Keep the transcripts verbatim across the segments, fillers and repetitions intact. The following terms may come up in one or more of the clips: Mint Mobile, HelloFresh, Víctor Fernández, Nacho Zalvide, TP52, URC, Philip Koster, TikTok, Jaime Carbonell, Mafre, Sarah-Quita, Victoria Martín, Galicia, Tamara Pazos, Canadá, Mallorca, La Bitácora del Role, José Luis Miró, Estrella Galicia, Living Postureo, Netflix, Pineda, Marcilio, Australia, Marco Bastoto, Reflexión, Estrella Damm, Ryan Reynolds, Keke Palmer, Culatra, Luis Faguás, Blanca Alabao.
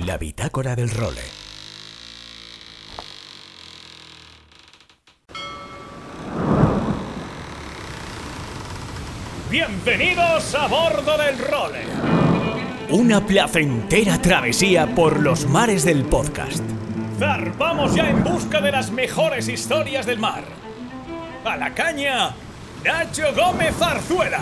La Bitácora del Role. Bienvenidos a bordo del Role. Una placentera travesía por los mares del podcast. Zarpamos ya en busca de las mejores historias del mar. A la caña, Nacho Gómez Arzuela.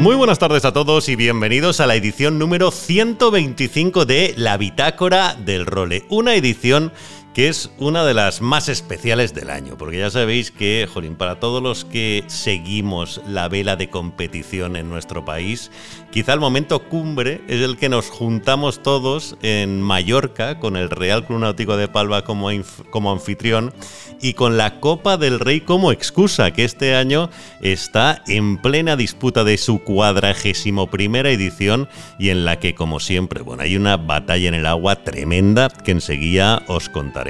Muy buenas tardes a todos y bienvenidos a la edición número ciento veinticinco de La Bitácora del Role. Una edición que es una de las más especiales del año, porque ya sabéis que, jolín, para todos los que seguimos la vela de competición en nuestro país, quizá el momento cumbre es el que nos juntamos todos en Mallorca con el Real Club Náutico de Palma como, inf- como anfitrión y con la Copa del Rey como excusa, que este año está en plena disputa de su cuadragésimo primera edición y en la que, como siempre, bueno, hay una batalla en el agua tremenda que enseguida os contaremos.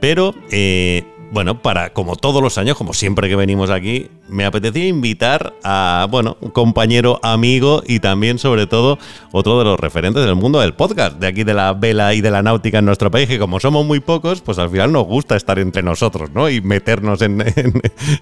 Pero, eh, bueno, para como todos los años, como siempre que venimos aquí, me apetecía invitar a, bueno, un compañero, amigo y también, sobre todo, otro de los referentes del mundo del podcast, de aquí de la vela y de la náutica en nuestro país, que como somos muy pocos, pues al final nos gusta estar entre nosotros, ¿no? Y meternos en, en,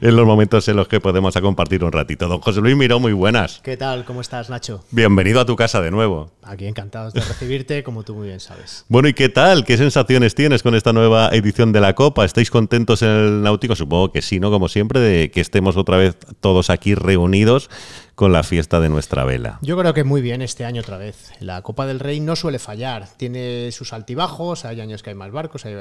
en los momentos en los que podemos a compartir un ratito. Don José Luis Miró, muy buenas. ¿Qué tal? ¿Cómo estás, Nacho? Bienvenido a tu casa de nuevo. Aquí encantados de recibirte, como tú muy bien sabes. Bueno, ¿y qué tal? ¿Qué sensaciones tienes con esta nueva edición de la Copa? ¿Estáis contentos en el náutico? Supongo que sí, ¿no? Como siempre, de que estemos otra vez todos aquí reunidos con la fiesta de nuestra vela. Yo creo que muy bien este año otra vez. La Copa del Rey no suele fallar. Tiene sus altibajos, hay años que hay más barcos, hay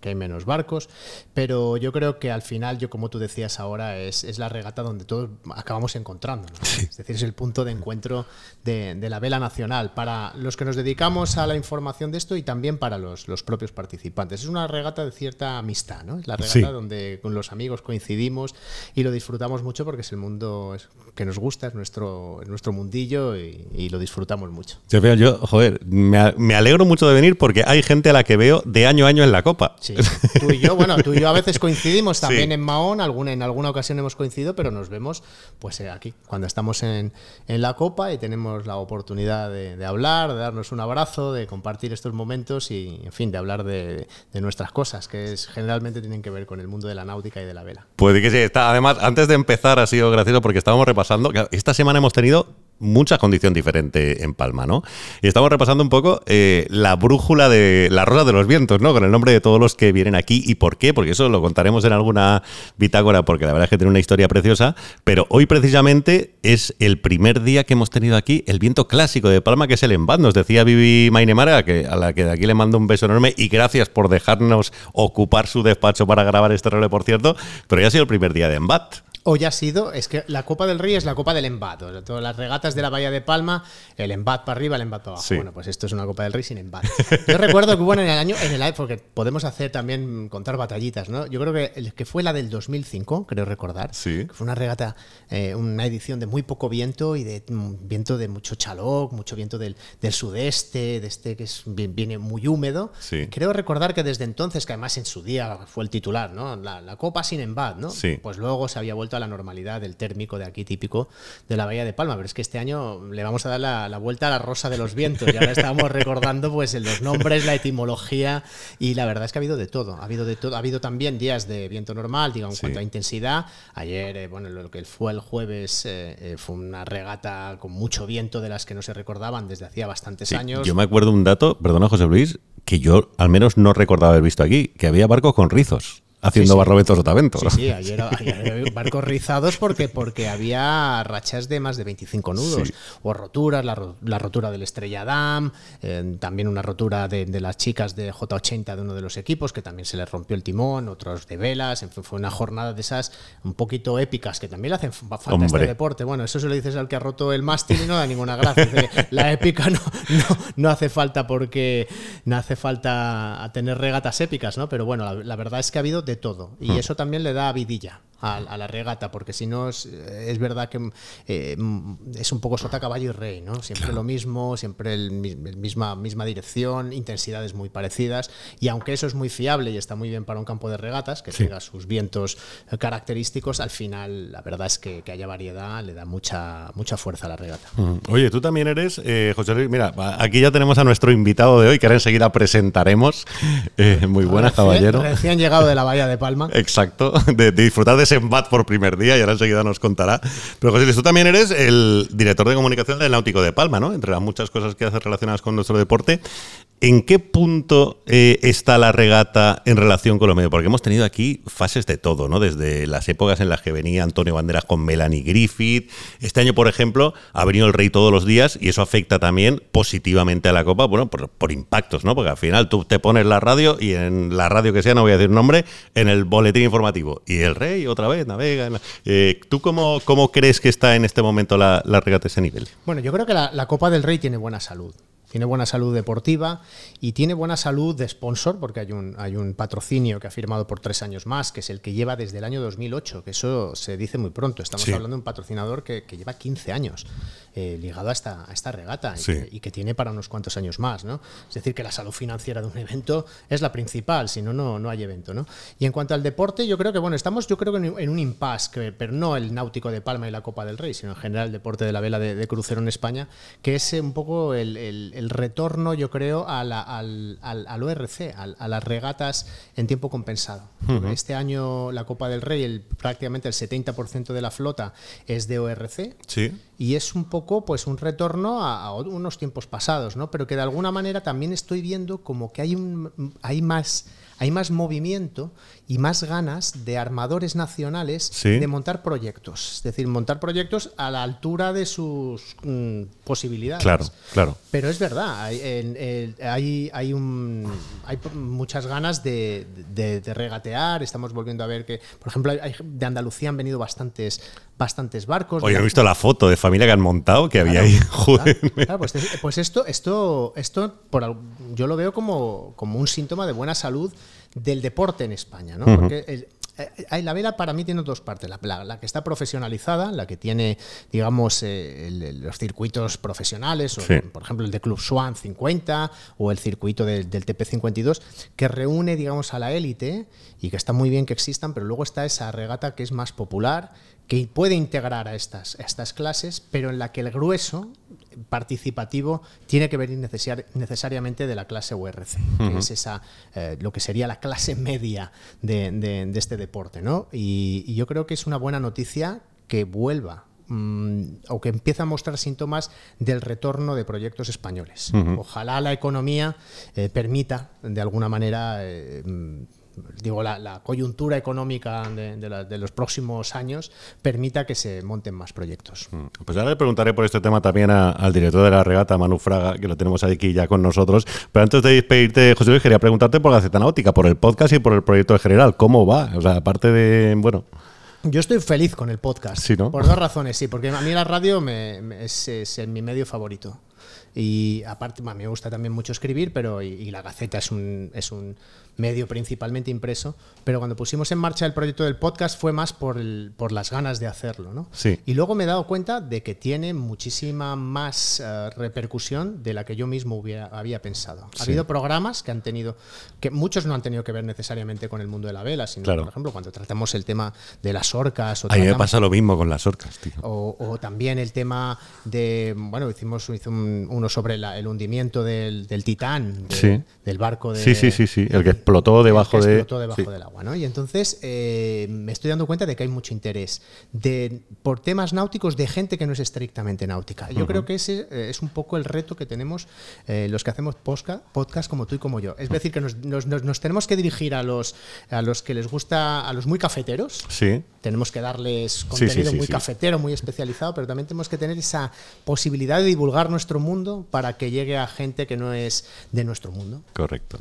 que hay menos barcos, pero yo creo que al final, yo como tú decías ahora, es, es la regata donde todos acabamos encontrándonos. Sí. Es decir, es el punto de encuentro de, de la vela nacional para los que nos dedicamos a la información de esto y también para los, los propios participantes. Es una regata de cierta amistad, ¿no? Es la regata, sí, donde con los amigos coincidimos y lo disfrutamos mucho porque es el mundo que nos gusta, es nuestro, es nuestro mundillo y, y lo disfrutamos mucho. Yo, yo joder, me, me alegro mucho de venir porque hay gente a la que veo de año a año en la Copa. Sí. Tú y yo, bueno, tú y yo a veces coincidimos también, sí, en Mahón, alguna, en alguna ocasión hemos coincidido, pero nos vemos pues aquí, cuando estamos en, en la Copa y tenemos la oportunidad de, de hablar, de darnos un abrazo, de compartir estos momentos y, en fin, de hablar de, de nuestras cosas, que es, generalmente tienen que ver con el mundo de la náutica y de la vela. Pues que sí, está, además, antes de empezar ha sido gracioso porque estábamos repasando, esta semana hemos tenido mucha condición diferente en Palma, ¿no? Y estamos repasando un poco eh, la brújula de la Rosa de los Vientos, ¿no? Con el nombre de todos los que vienen aquí. ¿Y por qué? Porque eso lo contaremos en alguna bitácora, porque la verdad es que tiene una historia preciosa. Pero hoy, precisamente, es el primer día que hemos tenido aquí el viento clásico de Palma, que es el Embat. Nos decía Vivi Mainemara, que a la que de aquí le mando un beso enorme y gracias por dejarnos ocupar su despacho para grabar este role, por cierto. Pero ya ha sido el primer día de Embat. Hoy ha sido, es que la Copa del Rey es la Copa del Embat, o sea, todas las regatas de la Bahía de Palma, el Embat para arriba, el Embat para abajo. Sí. Bueno, pues esto es una Copa del Rey sin Embat. Yo recuerdo que hubo en el año, en el porque podemos hacer también, contar batallitas, ¿no? Yo creo que el que fue la del dos mil cinco, creo recordar, sí, que fue una regata, eh, una edición de muy poco viento y de viento de mucho chaloc, mucho viento del, del sudeste, de este que es, viene muy húmedo. Sí. Creo recordar que desde entonces, que además en su día fue el titular, ¿no? La, la Copa sin Embat, ¿no? Sí. Pues luego se había vuelto a la normalidad del térmico de aquí típico de la Bahía de Palma, pero es que este año le vamos a dar la, la vuelta a la Rosa de los Vientos y ahora estábamos recordando pues los nombres, la etimología y la verdad es que ha habido de todo, ha habido de todo, ha habido también días de viento normal, digamos, en, sí, cuanto a intensidad. Ayer, eh, bueno, lo que fue el jueves eh, eh, fue una regata con mucho viento de las que no se recordaban desde hacía bastantes, sí, años. Yo me acuerdo un dato, perdona José Luis, que yo al menos no recordaba haber visto aquí, que había barcos con rizos haciendo, sí, sí, barrobetos sotavento. Sí, sí, ayer, ayer barcos rizados porque, porque había rachas de más de veinticinco nudos, sí, o roturas, la, la rotura de la Estrella Damm, eh, también una rotura de, de las chicas de J ochenta de uno de los equipos, que también se les rompió el timón, otros de velas, en fin, fue una jornada de esas un poquito épicas, que también le hacen falta, hombre, a este deporte. Bueno, eso se lo dices al que ha roto el mástil y no da ninguna gracia. La épica no, no, no hace falta porque no hace falta tener regatas épicas, ¿no? Pero bueno, la, la verdad es que ha habido de todo y hmm. eso también le da vidilla a, a la regata, porque si no es, es verdad que eh, es un poco sota, caballo y rey, ¿no? Siempre claro. lo mismo, siempre el, el misma, misma dirección, intensidades muy parecidas, y aunque eso es muy fiable y está muy bien para un campo de regatas, que sí. tenga sus vientos característicos, al final la verdad es que, que haya variedad le da mucha, mucha fuerza a la regata. Mm. Oye, tú también eres, eh, José Luis, mira, aquí ya tenemos a nuestro invitado de hoy, que ahora enseguida presentaremos. Eh, muy buenas, recién, caballero. Recién llegado de la Bahía de Palma. Exacto, de, de disfrutar de ese Embat por primer día, y ahora enseguida nos contará. Pero José Luis, tú también eres el director de comunicación del Náutico de Palma, ¿no? Entre las muchas cosas que haces relacionadas con nuestro deporte, ¿en qué punto eh, está la regata en relación con los medios? Porque hemos tenido aquí fases de todo, ¿no? Desde las épocas en las que venía Antonio Banderas con Melanie Griffith. Este año, por ejemplo, ha venido el Rey todos los días, y eso afecta también positivamente a la Copa, bueno, por, por impactos, ¿no? Porque al final tú te pones la radio, y en la radio que sea, no voy a decir nombre, en el boletín informativo, y el Rey otra vez navega. La, eh, ¿Tú cómo, cómo crees que está en este momento la, la regata a ese nivel? Bueno, yo creo que la, la Copa del Rey tiene buena salud. Tiene buena salud deportiva y tiene buena salud de sponsor, porque hay un, hay un patrocinio que ha firmado por tres años más, que es el que lleva desde el año dos mil ocho, que eso se dice muy pronto. Estamos sí. hablando de un patrocinador que, que lleva quince años eh, ligado a esta, a esta regata sí. y, que, y que tiene para unos cuantos años más, ¿no? Es decir, que la salud financiera de un evento es la principal, si no, no, no hay evento, ¿no? Y en cuanto al deporte, yo creo que, bueno, estamos yo creo que en, en un impasse, que, pero no el Náutico de Palma y la Copa del Rey, sino en general el deporte de la vela de, de crucero en España, que es un poco el, el, el El retorno, yo creo, a la, al, al, al O R C, a, a las regatas en tiempo compensado. Uh-huh. Este año la Copa del Rey, el, prácticamente el setenta por ciento de la flota es de O R C. Sí. Y es un poco pues un retorno a, a unos tiempos pasados, ¿no? Pero que de alguna manera también estoy viendo como que hay un hay más... hay más movimiento y más ganas de armadores nacionales ¿Sí? de montar proyectos. Es decir, montar proyectos a la altura de sus mm, posibilidades. Claro, claro. Pero es verdad, hay, eh, hay, hay, un, hay muchas ganas de, de, de regatear. Estamos volviendo a ver que, por ejemplo, hay, de Andalucía han venido bastantes... bastantes barcos. Oye, he visto la foto de familia que han montado, que claro, había ahí. Joder. Claro, pues, pues esto, esto, esto por, yo lo veo como, como un síntoma de buena salud del deporte en España, ¿no? Uh-huh. Porque el, la vela para mí tiene dos partes, la, la, la que está profesionalizada, la que tiene, digamos, eh, el, los circuitos profesionales, o, sí. por ejemplo el de Club Swan cincuenta o el circuito de, del T P cincuenta y dos, que reúne, digamos, a la élite, y que está muy bien que existan, pero luego está esa regata que es más popular, que puede integrar a estas, a estas clases, pero en la que el grueso participativo tiene que venir necesar, necesariamente de la clase U R C, uh-huh. que es esa, eh, lo que sería la clase media de, de, de este deporte, ¿no? Y, y yo creo que es una buena noticia que vuelva mmm, o que empiece a mostrar síntomas del retorno de proyectos españoles. Uh-huh. Ojalá la economía eh, permita, de alguna manera... Eh, digo, la, la coyuntura económica de, de, la, de los próximos años permita que se monten más proyectos. Pues ahora le preguntaré por este tema también a, al director de la regata, Manu Fraga, que lo tenemos aquí ya con nosotros. Pero antes de despedirte, José Luis, quería preguntarte por la Zetanáutica, por el podcast y por el proyecto en general. ¿Cómo va? O sea, aparte de... bueno... Yo estoy feliz con el podcast. ¿Sí, no? Por dos razones, sí. Porque a mí la radio me, me, es, es mi medio favorito. Y aparte, a mí me gusta también mucho escribir, pero y, y la Gaceta es un, es un medio principalmente impreso, pero cuando pusimos en marcha el proyecto del podcast fue más por, el, por las ganas de hacerlo, ¿no? Sí. Y luego me he dado cuenta de que tiene muchísima más uh, repercusión de la que yo mismo hubiera, había pensado. Ha sí. habido programas que han tenido, que muchos no han tenido que ver necesariamente con el mundo de la vela, sino, claro. por ejemplo, cuando tratamos el tema de las orcas. O a mí me pasa lo mismo con las orcas, tío. O, o también el tema de, bueno, hicimos, hizo un, un sobre la, el hundimiento del, del Titán, de, sí. del barco de... Sí, sí, sí, sí, el que explotó debajo, que explotó de, debajo sí. del agua, ¿no? Y entonces eh, me estoy dando cuenta de que hay mucho interés de, por temas náuticos de gente que no es estrictamente náutica. Yo uh-huh. creo que ese eh, es un poco el reto que tenemos eh, los que hacemos podcast, podcast como tú y como yo. Es decir, que nos, nos, nos tenemos que dirigir a los, a los que les gusta, a los muy cafeteros. Sí. Tenemos que darles contenido sí, sí, sí, muy sí. cafetero, muy especializado, pero también tenemos que tener esa posibilidad de divulgar nuestro mundo para que llegue a gente que no es de nuestro mundo. Correcto.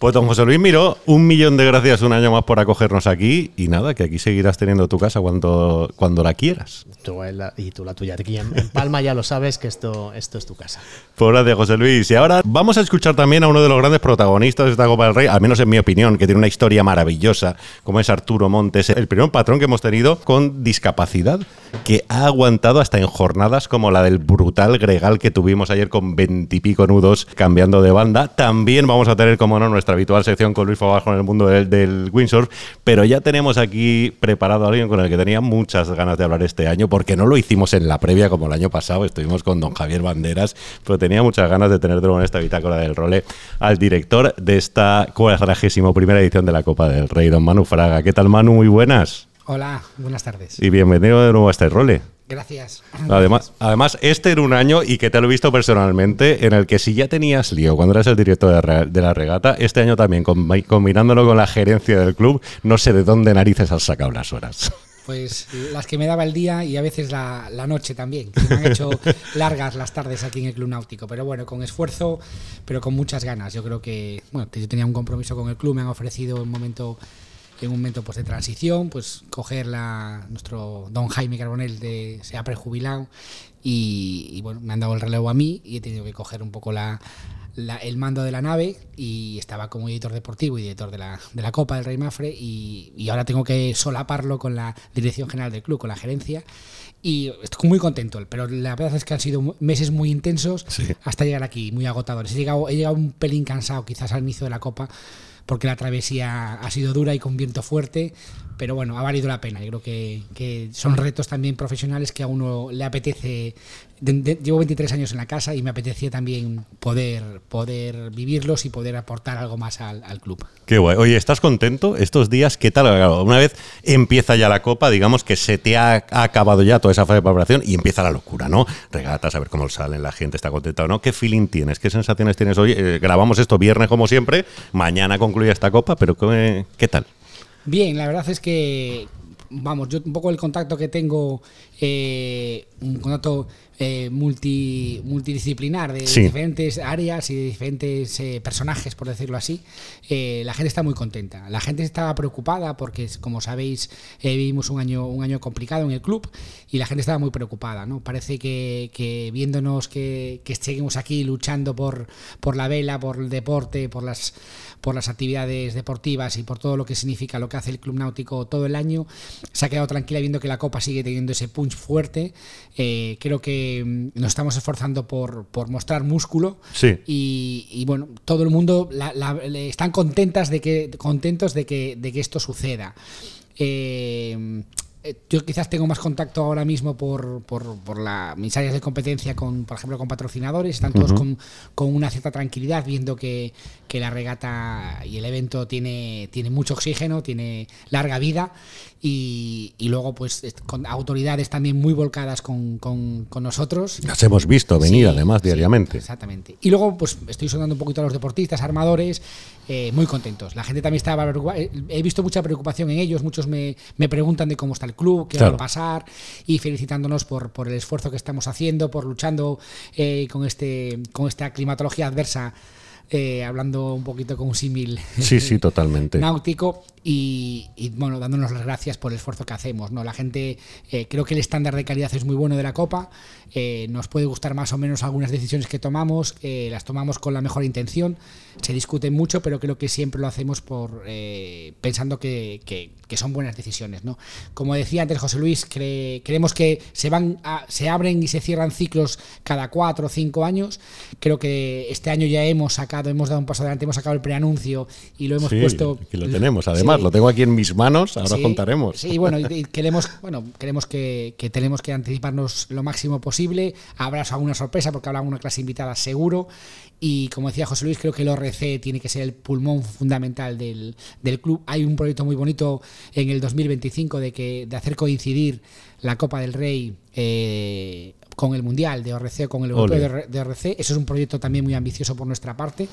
Pues don José Luis Miró, un millón de gracias un año más por acogernos aquí y nada, que aquí seguirás teniendo tu casa cuando, cuando la quieras. Tú la, y tú la tuya. Aquí en, en Palma ya lo sabes que esto, esto es tu casa. Pues gracias, José Luis. Y ahora vamos a escuchar también a uno de los grandes protagonistas de esta Copa del Rey, al menos en mi opinión, que tiene una historia maravillosa, como es Arturo Montes, el primer patrón que hemos tenido con discapacidad, que ha aguantado hasta en jornadas como la del brutal Gregal que tuvimos ayer con veintipico nudos cambiando de banda. También vamos a tener, como no, nuestra habitual sección con Luis Faguás en el mundo del, del windsurf, pero ya tenemos aquí preparado a alguien con el que tenía muchas ganas de hablar este año, porque no lo hicimos en la previa como el año pasado, estuvimos con don Javier Banderas, pero tenía muchas ganas de tenerlo en esta bitácora del role al director de esta cuadragésimo primera edición de la Copa del Rey, don Manu Fraga. ¿Qué tal, Manu? Muy buenas. Hola, buenas tardes. Y bienvenido de nuevo a este role. Gracias. Además, además, este era un año, y que te lo he visto personalmente, en el que si ya tenías lío cuando eras el director de la regata, este año también, combinándolo con la gerencia del club, no sé de dónde narices has sacado las horas. Pues las que me daba el día y a veces la, la noche también, que me han hecho largas las tardes aquí en el Club Náutico, pero bueno, con esfuerzo, pero con muchas ganas. Yo creo que, bueno, yo tenía un compromiso con el club, me han ofrecido un momento... En un momento pues, de transición, pues coger la, nuestro don Jaime Carbonell de, se ha prejubilado y, y bueno, me han dado el relevo a mí y he tenido que coger un poco la, la, el mando de la nave, y estaba como editor deportivo y director de la, de la Copa del Rey Mafre, y, y ahora tengo que solaparlo con la dirección general del club, con la gerencia. Y estoy muy contento, pero la verdad es que han sido meses muy intensos, sí, hasta llegar aquí, muy agotadores. He llegado, he llegado un pelín cansado quizás al inicio de la Copa, porque la travesía ha sido dura y con viento fuerte, pero bueno, ha valido la pena. Yo creo que, que son retos también profesionales que a uno le apetece. De, de, llevo veintitrés años en la casa y me apetecía también poder, poder vivirlos y poder aportar algo más al, al club. Qué guay. Oye, ¿estás contento estos días? ¿Qué tal? Una vez empieza ya la Copa, digamos que se te ha, ha acabado ya toda esa fase de preparación y empieza la locura, ¿no? Regatas, a ver cómo salen, la gente está contenta o no. ¿Qué feeling tienes? ¿Qué sensaciones tienes hoy? Eh, grabamos esto viernes como siempre, mañana concluye esta Copa, pero ¿qué, qué tal? Bien, la verdad es que, vamos, yo un poco el contacto que tengo, eh, un contacto eh, multi, multidisciplinar de, sí, diferentes áreas y de diferentes eh, personajes, por decirlo así, eh, la gente está muy contenta. La gente estaba preocupada porque, como sabéis, eh, vivimos un año, un año complicado en el club y la gente estaba muy preocupada, ¿no? Parece que, que viéndonos que, que seguimos aquí luchando por, por la vela, por el deporte, por las... por las actividades deportivas y por todo lo que significa lo que hace el Club Náutico todo el año, se ha quedado tranquila viendo que la Copa sigue teniendo ese punch fuerte. Eh, creo que nos estamos esforzando por, por mostrar músculo, sí, y, y bueno, todo el mundo la, la, están contentas de que, contentos de que, de que esto suceda. Eh, Yo quizás tengo más contacto ahora mismo por, por, por la, mis áreas de competencia, con, por ejemplo, con patrocinadores. Están todos, uh-huh, con, con una cierta tranquilidad, viendo que, que la regata y el evento tiene, tiene mucho oxígeno, tiene larga vida. Y, y luego, pues, con autoridades también muy volcadas con, con, con nosotros. Las hemos visto venir, sí, además, diariamente. Sí, exactamente. Y luego, pues, estoy sonando un poquito a los deportistas, armadores, eh, muy contentos. La gente también estaba preocupada. He visto mucha preocupación en ellos. Muchos me, me preguntan de cómo está el club, qué, claro, va a pasar, y felicitándonos por, por el esfuerzo que estamos haciendo, por luchando eh, con, este, con esta climatología adversa. Eh, hablando un poquito con un símil, sí, sí, totalmente, náutico, y, y bueno, dándonos las gracias por el esfuerzo que hacemos, ¿no? La gente, eh, creo que el estándar de calidad es muy bueno de la Copa. Eh, nos puede gustar más o menos algunas decisiones que tomamos, eh, las tomamos con la mejor intención, se discuten mucho, pero creo que siempre lo hacemos por eh, pensando que, que, que son buenas decisiones, ¿no? Como decía antes José Luis, cre, creemos que se van a, se abren y se cierran ciclos cada cuatro o cinco años. Creo que este año ya hemos sacado hemos dado un paso adelante, hemos sacado el preanuncio y lo hemos, sí, puesto. Que lo tenemos, además, sí, lo tengo aquí en mis manos, ahora, sí, os contaremos. Sí, bueno, y queremos, bueno, queremos que, que tenemos que anticiparnos lo máximo posible. Habrá alguna sorpresa, porque habrá una clase invitada seguro. Y como decía José Luis, creo que el O R C tiene que ser el pulmón fundamental del, del club. Hay un proyecto muy bonito en el dos mil veinticinco de que de hacer coincidir la Copa del Rey eh, con el Mundial de O R C, con el Europeo de O R C. Eso es un proyecto también muy ambicioso por nuestra parte.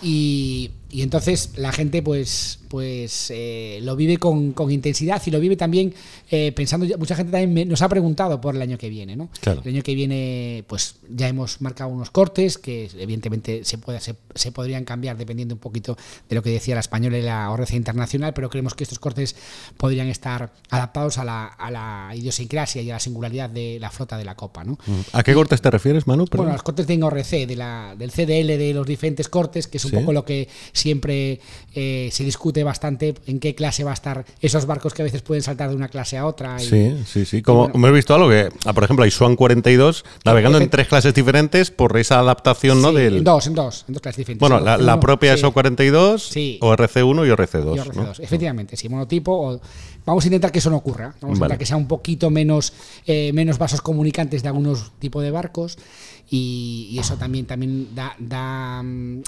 Y, y entonces la gente pues pues eh, lo vive con, con intensidad, y lo vive también eh, pensando, mucha gente también me, nos ha preguntado por el año que viene, ¿no? Claro. El año que viene pues ya hemos marcado unos cortes que evidentemente se, puede, se, se podrían cambiar dependiendo un poquito de lo que decía la Española y la O R C Internacional, pero creemos que estos cortes podrían estar adaptados a la, a la idiosincrasia y a la singularidad de la flota de la Copa, ¿no? ¿A qué cortes te refieres, Manu? Perdón. Bueno, los cortes de O R C, de la, del C D L, de los diferentes cortes, que es un ¿Sí? poco lo que siempre eh, se discute bastante, en qué clase va a estar esos barcos que a veces pueden saltar de una clase a otra. Y, sí, sí, sí. Como bueno, me he visto algo que, ah, por ejemplo, hay Swan cuarenta y dos navegando en tres clases diferentes por esa adaptación, sí, ¿no? Del... En dos, en dos, en dos clases diferentes. Bueno, la, la propia sí. S O cuarenta y dos, sí. O R C uno y O R C dos. Y O R C dos, ¿no? Efectivamente, sí, monotipo. O... Vamos a intentar que eso no ocurra. Vamos vale. a intentar que sea un poquito menos, eh, menos vasos comunicantes de algunos tipos de barcos, y, y eso también, también da, da um,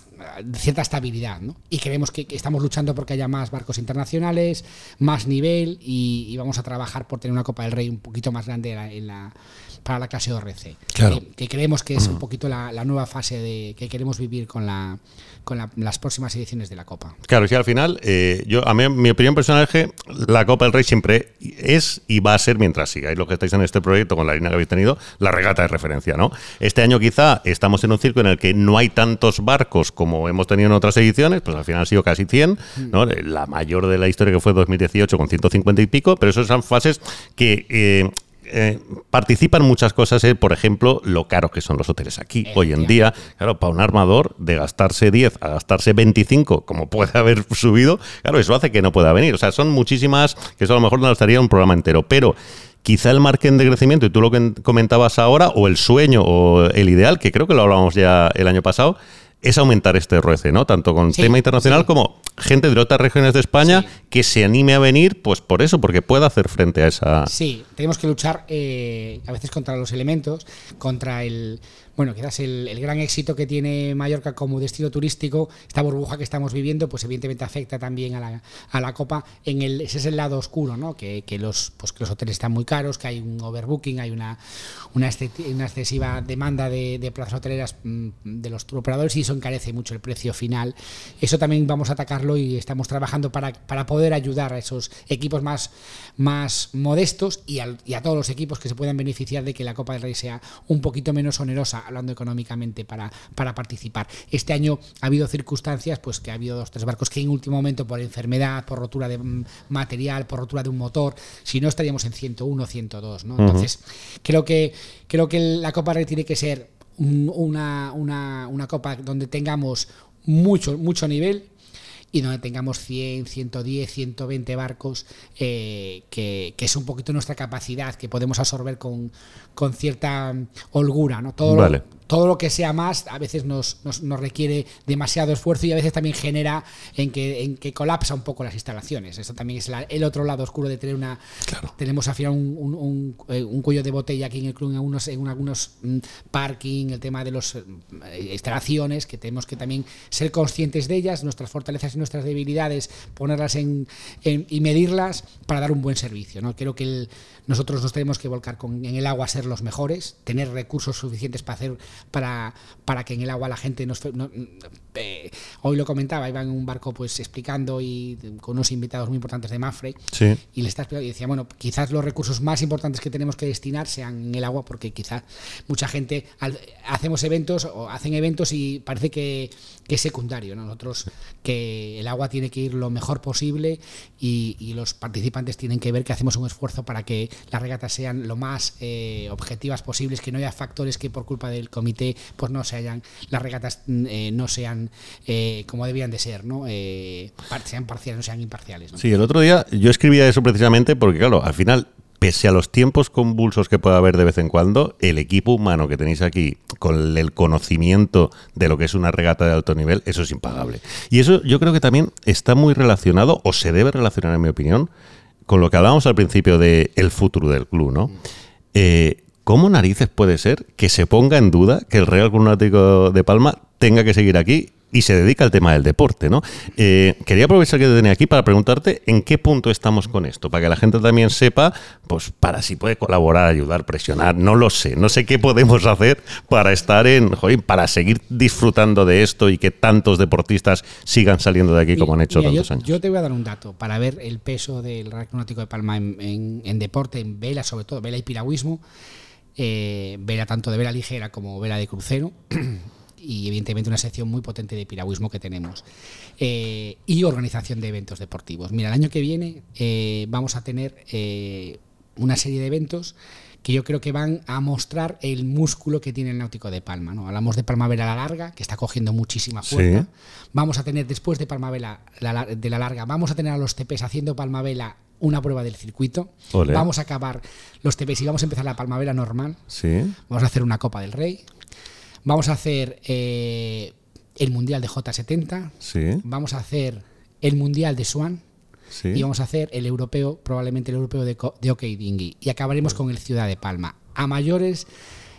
cierta estabilidad, ¿no? Y creemos que, que estamos luchando porque haya más barcos internacionales, más nivel, y, y vamos a trabajar por tener una Copa del Rey un poquito más grande en la, en la, para la clase O R C. Claro. Que, que creemos que es un poquito la, la nueva fase de, que queremos vivir con, la, con la, las próximas ediciones de la Copa. Claro, y si al final, eh, yo, a mí, mi opinión personal es que la Copa del Rey siempre es y va a ser, mientras sigáis los que estáis en este proyecto con la línea que habéis tenido, la regata de referencia, ¿no? Este año quizá estamos en un circo en el que no hay tantos barcos como hemos tenido en otras ediciones, pues al final han sido casi cien, ¿no? La mayor de la historia, que fue dos mil dieciocho con ciento cincuenta y pico, pero esas son fases que... Eh, Eh, participan muchas cosas, eh, por ejemplo, lo caros que son los hoteles aquí hoy en día. Claro, para un armador de gastarse diez a gastarse veinticinco, como puede haber subido, claro, eso hace que no pueda venir. O sea, son muchísimas, que eso a lo mejor nos daría un programa entero, pero quizá el margen de crecimiento, y tú lo que comentabas ahora, o el sueño, o el ideal, que creo que lo hablábamos ya el año pasado, es aumentar este O R C, ¿no? Tanto con sí, tema internacional sí. como gente de otras regiones de España sí. que se anime a venir, pues por eso, porque pueda hacer frente a esa... Sí, tenemos que luchar eh, a veces contra los elementos, contra el... Bueno, quizás el, el gran éxito que tiene Mallorca como destino turístico, esta burbuja que estamos viviendo, pues evidentemente afecta también a la, a la Copa. En el, ese es el lado oscuro, ¿no? Que, que, los, pues que los hoteles están muy caros, que hay un overbooking, hay una, una, una excesiva demanda de, de plazas hoteleras de los turoperadores, y eso encarece mucho el precio final. Eso también vamos a atacarlo, y estamos trabajando para, para poder ayudar a esos equipos más, más modestos, y, al, y a todos los equipos que se puedan beneficiar de que la Copa del Rey sea un poquito menos onerosa, hablando económicamente, para, para participar. Este año ha habido circunstancias, pues que ha habido dos, tres barcos que en último momento, por enfermedad, por rotura de material, por rotura de un motor, si no estaríamos en ciento uno, ciento dos, ¿no? Entonces, uh-huh. creo que creo que la Copa Rey tiene que ser un, una, una, una copa donde tengamos mucho, mucho nivel, y donde tengamos cien, ciento diez, ciento veinte barcos, eh, que, que es un poquito nuestra capacidad, que podemos absorber con, con cierta holgura, ¿no? Todo, vale. lo, todo lo que sea más a veces nos, nos, nos requiere demasiado esfuerzo, y a veces también genera en que, en que colapsa un poco las instalaciones. Eso también es la, el otro lado oscuro de tener una... Claro. Tenemos al final un, un, un, un cuello de botella aquí en el club, en algunos, en algunos parking, el tema de las instalaciones, que tenemos que también ser conscientes de ellas, nuestras fortalezas y nuestras debilidades, ponerlas en, en y medirlas para dar un buen servicio, ¿no? Creo que el, nosotros nos tenemos que volcar con, en el agua, a ser los mejores, tener recursos suficientes para hacer para, para que en el agua la gente nos... No, eh, hoy lo comentaba, iba en un barco pues explicando, y con unos invitados muy importantes de Mafre, sí. y le está explicando, y decía, bueno, quizás los recursos más importantes que tenemos que destinar sean en el agua, porque quizás mucha gente al, hacemos eventos o hacen eventos y parece que, que es secundario, ¿no? Nosotros, que el agua tiene que ir lo mejor posible, y, y los participantes tienen que ver que hacemos un esfuerzo para que las regatas sean lo más eh, objetivas posibles, que no haya factores que por culpa del comité pues no se hayan, las regatas eh, no sean eh, como debían de ser, ¿no? Eh, sean parciales, no sean imparciales, ¿no? Sí, el otro día yo escribía eso precisamente porque, claro, al final, pese a los tiempos convulsos que pueda haber de vez en cuando, el equipo humano que tenéis aquí, con el conocimiento de lo que es una regata de alto nivel, eso es impagable. Y eso yo creo que también está muy relacionado, o se debe relacionar, en mi opinión, con lo que hablábamos al principio de el futuro del club, ¿no? Eh, ¿Cómo narices puede ser que se ponga en duda que el Real Club Náutico de Palma tenga que seguir aquí y se dedica al tema del deporte, ¿no? Eh, quería aprovechar que te tenía aquí para preguntarte en qué punto estamos con esto, para que la gente también sepa, pues para si puede colaborar, ayudar, presionar, no lo sé, no sé qué podemos hacer para estar en, joder, para seguir disfrutando de esto y que tantos deportistas sigan saliendo de aquí como mira, han hecho mira, tantos yo, años. Yo te voy a dar un dato para ver el peso del Real Club Náutico de Palma en, en, en deporte, en vela, sobre todo vela y piragüismo, eh, vela tanto de vela ligera como vela de crucero. Y evidentemente una sección muy potente de piragüismo que tenemos eh, y organización de eventos deportivos. Mira, el año que viene eh, vamos a tener eh, una serie de eventos que yo creo que van a mostrar el músculo que tiene el Náutico de Palma, ¿no? Hablamos de Palma Vela La Larga, que está cogiendo muchísima fuerza. Sí. Vamos a tener, después de Palma Vela la, de La Larga, vamos a tener a los T Ps haciendo Palma Vela una prueba del circuito. Olé. Vamos a acabar los T Ps y vamos a empezar la Palma Vela normal. Sí. Vamos a hacer una Copa del Rey. Vamos a hacer eh, el Mundial de J setenta, sí. Vamos a hacer el Mundial de Swan, sí. Y vamos a hacer el europeo, probablemente el europeo de, de OK Dinghy. Y acabaremos con el Ciudad de Palma. A mayores,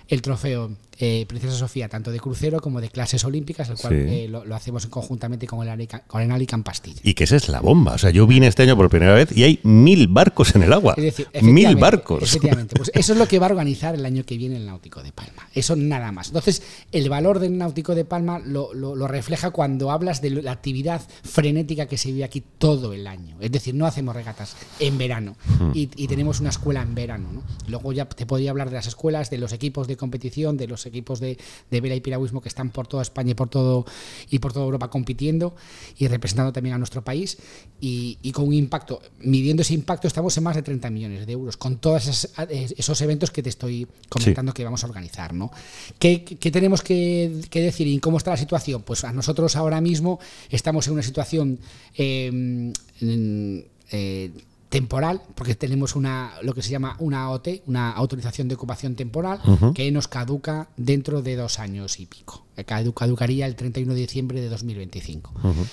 el trofeo eh, Princesa Sofía, tanto de crucero como de clases olímpicas, el cual sí. eh, lo, lo hacemos conjuntamente con el, con el Alicante Castilla. Y que esa es la bomba. O sea, yo vine este año por primera vez y hay mil barcos en el agua. Es decir, mil barcos. Efectivamente. Pues eso es lo que va a organizar el año que viene el Náutico de Palma. Eso nada más. Entonces, el valor del Náutico de Palma lo, lo, lo refleja cuando hablas de la actividad frenética que se vive aquí todo el año. Es decir, no hacemos regatas en verano y, y tenemos una escuela en verano, ¿no? Luego ya te podría hablar de las escuelas, de los equipos de competición, de los equipos de, de vela y piragüismo que están por toda España y por todo y por toda Europa compitiendo y representando también a nuestro país y, y con un impacto, midiendo ese impacto estamos en más de treinta millones de euros con todos esos, esos eventos que te estoy comentando, sí, que vamos a organizar, ¿no? ¿Qué, qué tenemos que, que decir y cómo está la situación? Pues a nosotros ahora mismo estamos en una situación eh, eh, temporal, porque tenemos una lo que se llama una A O T, una autorización de ocupación temporal, uh-huh, que nos caduca dentro de dos años y pico. Caducaría el treinta y uno de diciembre de dos mil veinticinco. Uh-huh.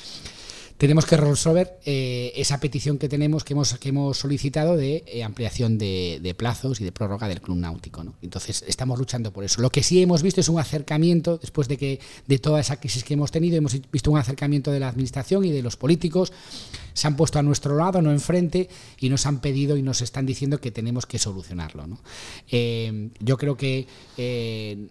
Tenemos que resolver eh, esa petición que tenemos, que hemos, que hemos solicitado de eh, ampliación de, de plazos y de prórroga del Club Náutico, ¿no? Entonces, estamos luchando por eso. Lo que sí hemos visto es un acercamiento, después de que de toda esa crisis que hemos tenido, hemos visto un acercamiento de la administración y de los políticos. Se han puesto a nuestro lado, no enfrente, y nos han pedido y nos están diciendo que tenemos que solucionarlo, ¿no? Eh, yo creo que... Eh,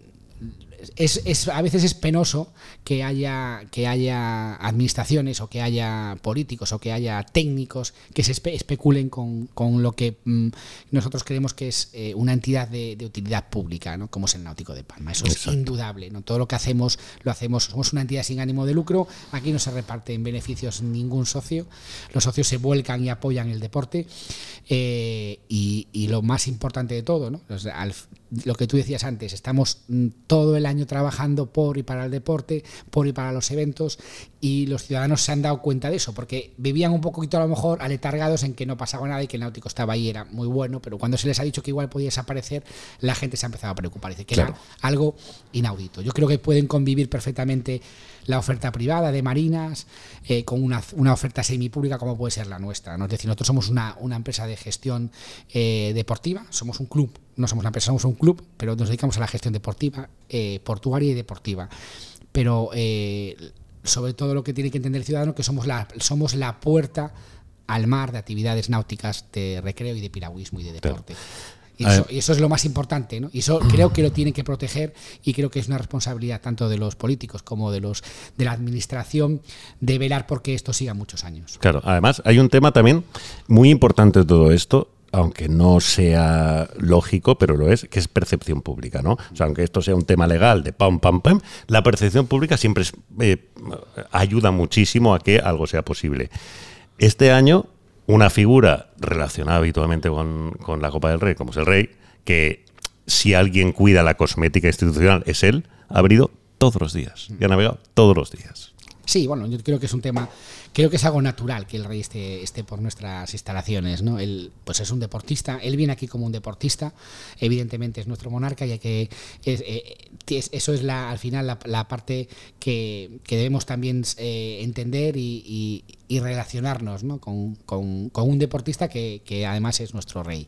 Es, es, a veces es penoso que haya, que haya administraciones o que haya políticos o que haya técnicos que se espe- especulen con, con lo que mmm, nosotros creemos que es eh, una entidad de, de utilidad pública, ¿no? Como es el Náutico de Palma. Eso, exacto, es indudable, ¿no? Todo lo que hacemos lo hacemos, somos una entidad sin ánimo de lucro, aquí no se reparten beneficios ningún socio, los socios se vuelcan y apoyan el deporte eh, y, y lo más importante de todo, ¿no? Los, al, lo que tú decías antes, estamos todo el año trabajando por y para el deporte, por y para los eventos, y los ciudadanos se han dado cuenta de eso, porque vivían un poquito a lo mejor aletargados en que no pasaba nada y que el Náutico estaba ahí, era muy bueno, pero cuando se les ha dicho que igual podía desaparecer, la gente se ha empezado a preocupar, dice que claro, era algo inaudito. Yo creo que pueden convivir perfectamente la oferta privada de marinas eh, con una, una oferta semipública como puede ser la nuestra, ¿no? Es decir, nosotros somos una, una empresa de gestión eh, deportiva, somos un club, no somos una empresa, somos un club, pero nos dedicamos a la gestión deportiva, eh, portuaria y deportiva. Pero eh, sobre todo lo que tiene que entender el ciudadano que somos la, somos la puerta al mar de actividades náuticas, de recreo y de piragüismo y de deporte. Claro. Y eso, y eso es lo más importante, ¿no? Y eso creo que lo tienen que proteger y creo que es una responsabilidad tanto de los políticos como de los de la administración de velar porque esto siga muchos años. Claro, además hay un tema también muy importante de todo esto, aunque no sea lógico, pero lo es, que es percepción pública, ¿no? O sea, aunque esto sea un tema legal de pam, pam, pam, la percepción pública siempre es, eh, ayuda muchísimo a que algo sea posible. Este año, una figura relacionada habitualmente con, con la Copa del Rey, como es el Rey, que si alguien cuida la cosmética institucional es él, ha abrido todos los días y ha navegado todos los días. Sí, bueno, yo creo que es un tema, creo que es algo natural que el Rey esté, esté por nuestras instalaciones, ¿no? Él, pues es un deportista, él viene aquí como un deportista, evidentemente es nuestro monarca, ya que es, es, eso es la, al final la, la parte que, que debemos también eh, entender y, y, y relacionarnos, ¿no? Con, con, con un deportista que, que además es nuestro Rey.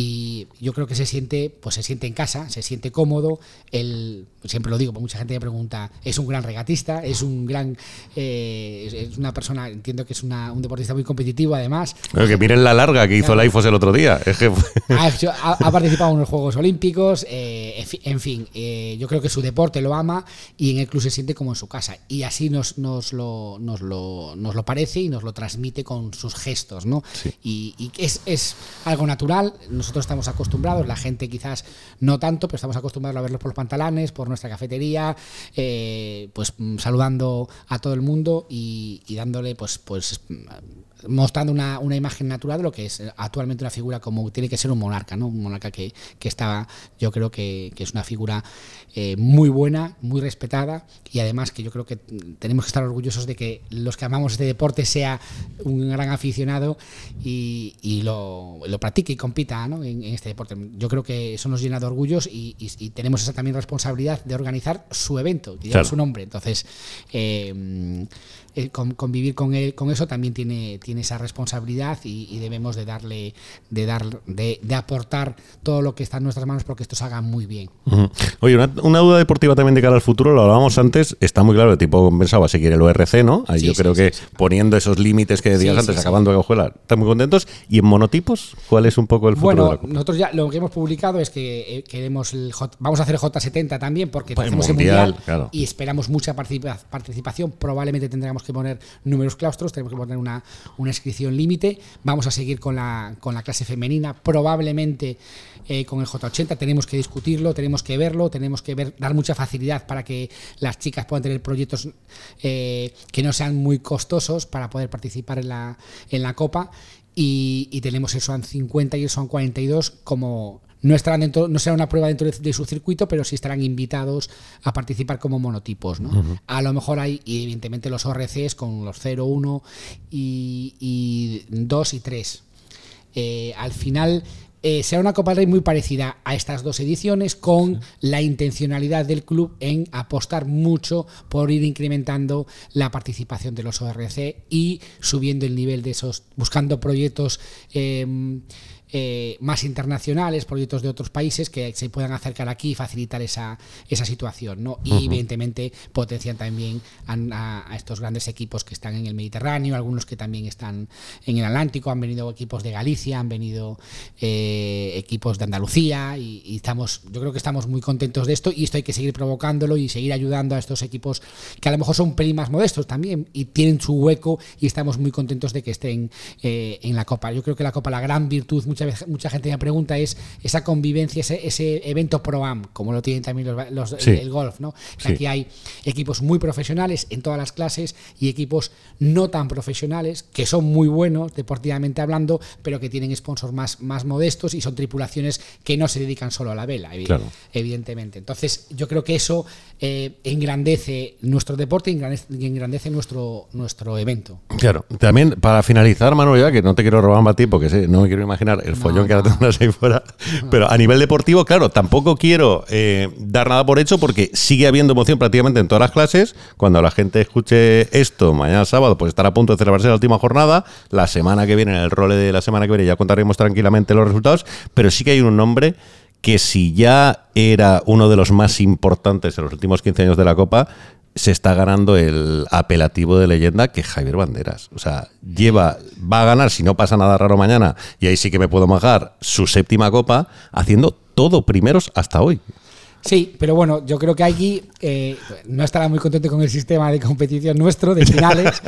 y yo creo que se siente, pues se siente en casa, se siente cómodo. El, siempre lo digo, porque mucha gente me pregunta, es un gran regatista, es un gran, eh, es una persona, entiendo que es una, un deportista muy competitivo además. Pero que miren la larga que hizo el IFOS el otro día. Es que... ha, hecho, ha, ha participado en los Juegos Olímpicos, eh, en fin, eh, yo creo que su deporte lo ama y en el club se siente como en su casa. Y así nos, nos, lo, nos, lo, nos lo parece y nos lo transmite con sus gestos, ¿no? Sí. Y, y es, es algo natural. Nosotros estamos acostumbrados, la gente quizás no tanto, pero estamos acostumbrados a verlos por los pantalanes, por nuestra cafetería, eh, pues saludando a todo el mundo y, y dándole, pues, pues mostrando una, una imagen natural de lo que es actualmente una figura como tiene que ser un monarca, ¿no? Un monarca que, que está, yo creo que, que es una figura eh, muy buena, muy respetada, y además que yo creo que tenemos que estar orgullosos de que los que amamos este deporte sea un gran aficionado y, y lo, lo practique y compita, ¿no? En, en este deporte. Yo creo que eso nos llena de orgullos y, y, y tenemos esa también responsabilidad de organizar su evento, que lleva, claro, su nombre. Entonces, eh, eh, con, convivir con él, con eso también tiene, tiene esa responsabilidad y, y debemos de darle, de dar, de, de aportar todo lo que está en nuestras manos porque esto se haga muy bien. Uh-huh. Oye, una, una duda deportiva también de cara al futuro, lo hablábamos antes, está muy claro, el tipo compensaba si quiere el O R C, ¿no? Ahí sí, yo sí, creo sí, que sí, poniendo esos límites que decías sí, antes, sí, acabando sí. a Cojuela, están muy contentos. ¿Y en monotipos? ¿Cuál es un poco el futuro? Bueno, de la Copa? Nosotros ya lo que hemos publicado es que queremos el J, vamos a hacer el J setenta también porque pues tenemos el mundial, mundial claro. Y esperamos mucha participa, participación. Probablemente tendremos que poner números claustros, tenemos que poner una, una inscripción límite. Vamos a seguir con la, con la clase femenina, probablemente eh, con el J ochenta. Tenemos que discutirlo, tenemos que verlo, tenemos que ver, dar mucha facilidad para que las chicas puedan tener proyectos eh, que no sean muy costosos para poder participar en la, en la Copa. Y, y tenemos el Swan cincuenta y el Swan cuarenta y dos como... No estarán dentro, no será una prueba dentro de, de su circuito, pero sí estarán invitados a participar como monotipos, ¿no? Uh-huh. A lo mejor hay, y evidentemente, los O R Cs con los cero, uno y, y dos y tres. Eh, al final... Eh, será una Copa del Rey muy parecida a estas dos ediciones, con sí. la intencionalidad del club en apostar mucho por ir incrementando la participación de los O R C y subiendo el nivel de esos, buscando proyectos eh, eh, más internacionales, proyectos de otros países que se puedan acercar aquí y facilitar esa, esa situación, ¿no? Y uh-huh. evidentemente potencian también a, a estos grandes equipos que están en el Mediterráneo, algunos que también están en el Atlántico, han venido equipos de Galicia, han venido... Eh, equipos de Andalucía y, y estamos, yo creo que estamos muy contentos de esto y esto hay que seguir provocándolo y seguir ayudando a estos equipos que a lo mejor son un pelín más modestos también y tienen su hueco y estamos muy contentos de que estén eh, en la Copa. Yo creo que la Copa, la gran virtud, mucha, mucha gente me pregunta, es esa convivencia, ese, ese evento pro-am, como lo tienen también los, los, sí. el, el golf, ¿no? Sí. Aquí hay equipos muy profesionales en todas las clases y equipos no tan profesionales que son muy buenos deportivamente hablando, pero que tienen sponsors más, más modestos y son tripulaciones que no se dedican solo a la vela, claro. evidentemente. Entonces, yo creo que eso eh, engrandece nuestro deporte y engrandece, engrandece nuestro, nuestro evento. Claro. También, para finalizar, Manuel, ya que no te quiero robar más tiempo, que sé, no me quiero imaginar el no, follón no. que ahora tendrás ahí fuera, pero a nivel deportivo, claro, tampoco quiero eh, dar nada por hecho porque sigue habiendo emoción prácticamente en todas las clases. Cuando la gente escuche esto mañana sábado, pues estará a punto de celebrarse la última jornada. La semana que viene, en el role de la semana que viene, ya contaremos tranquilamente los resultados. Pero sí que hay un nombre que, si ya era uno de los más importantes en los últimos quince años de la Copa, se está ganando el apelativo de leyenda, que es Javier Banderas. O sea, lleva, va a ganar, si no pasa nada raro mañana, y ahí sí que me puedo mojar, su séptima Copa, haciendo todo primeros hasta hoy. Sí, pero bueno, yo creo que aquí eh, no estará muy contento con el sistema de competición nuestro, de finales,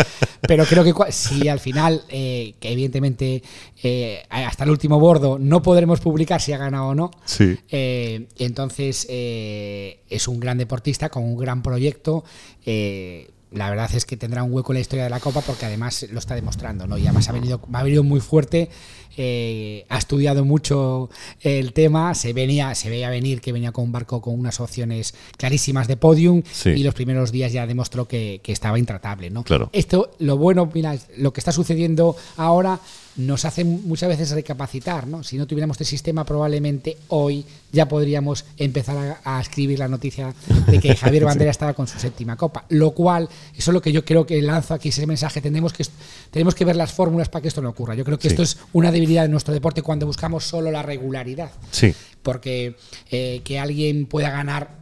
pero creo que cua- si al final, eh, que evidentemente eh, hasta el último bordo no podremos publicar si ha ganado o no, sí. eh, entonces eh, es un gran deportista con un gran proyecto. Eh, La verdad es que tendrá un hueco en la historia de la Copa porque además lo está demostrando, ¿no? Y además ha venido, ha venido muy fuerte, eh, ha estudiado mucho el tema, se venía, se veía venir que venía con un barco con unas opciones clarísimas de podium sí. y los primeros días ya demostró que, que estaba intratable, ¿no? Claro. Esto, lo bueno, mira, lo que está sucediendo ahora nos hace muchas veces recapacitar, ¿no? Si no tuviéramos este sistema, probablemente hoy ya podríamos empezar a, a escribir la noticia de que Javier Banderas sí. estaba con su séptima copa, lo cual, eso es lo que yo creo que lanzo aquí, ese mensaje, tenemos que, tenemos que ver las fórmulas para que esto no ocurra. Yo creo que sí. esto es una debilidad de nuestro deporte cuando buscamos solo la regularidad. Sí. Porque eh, que alguien pueda ganar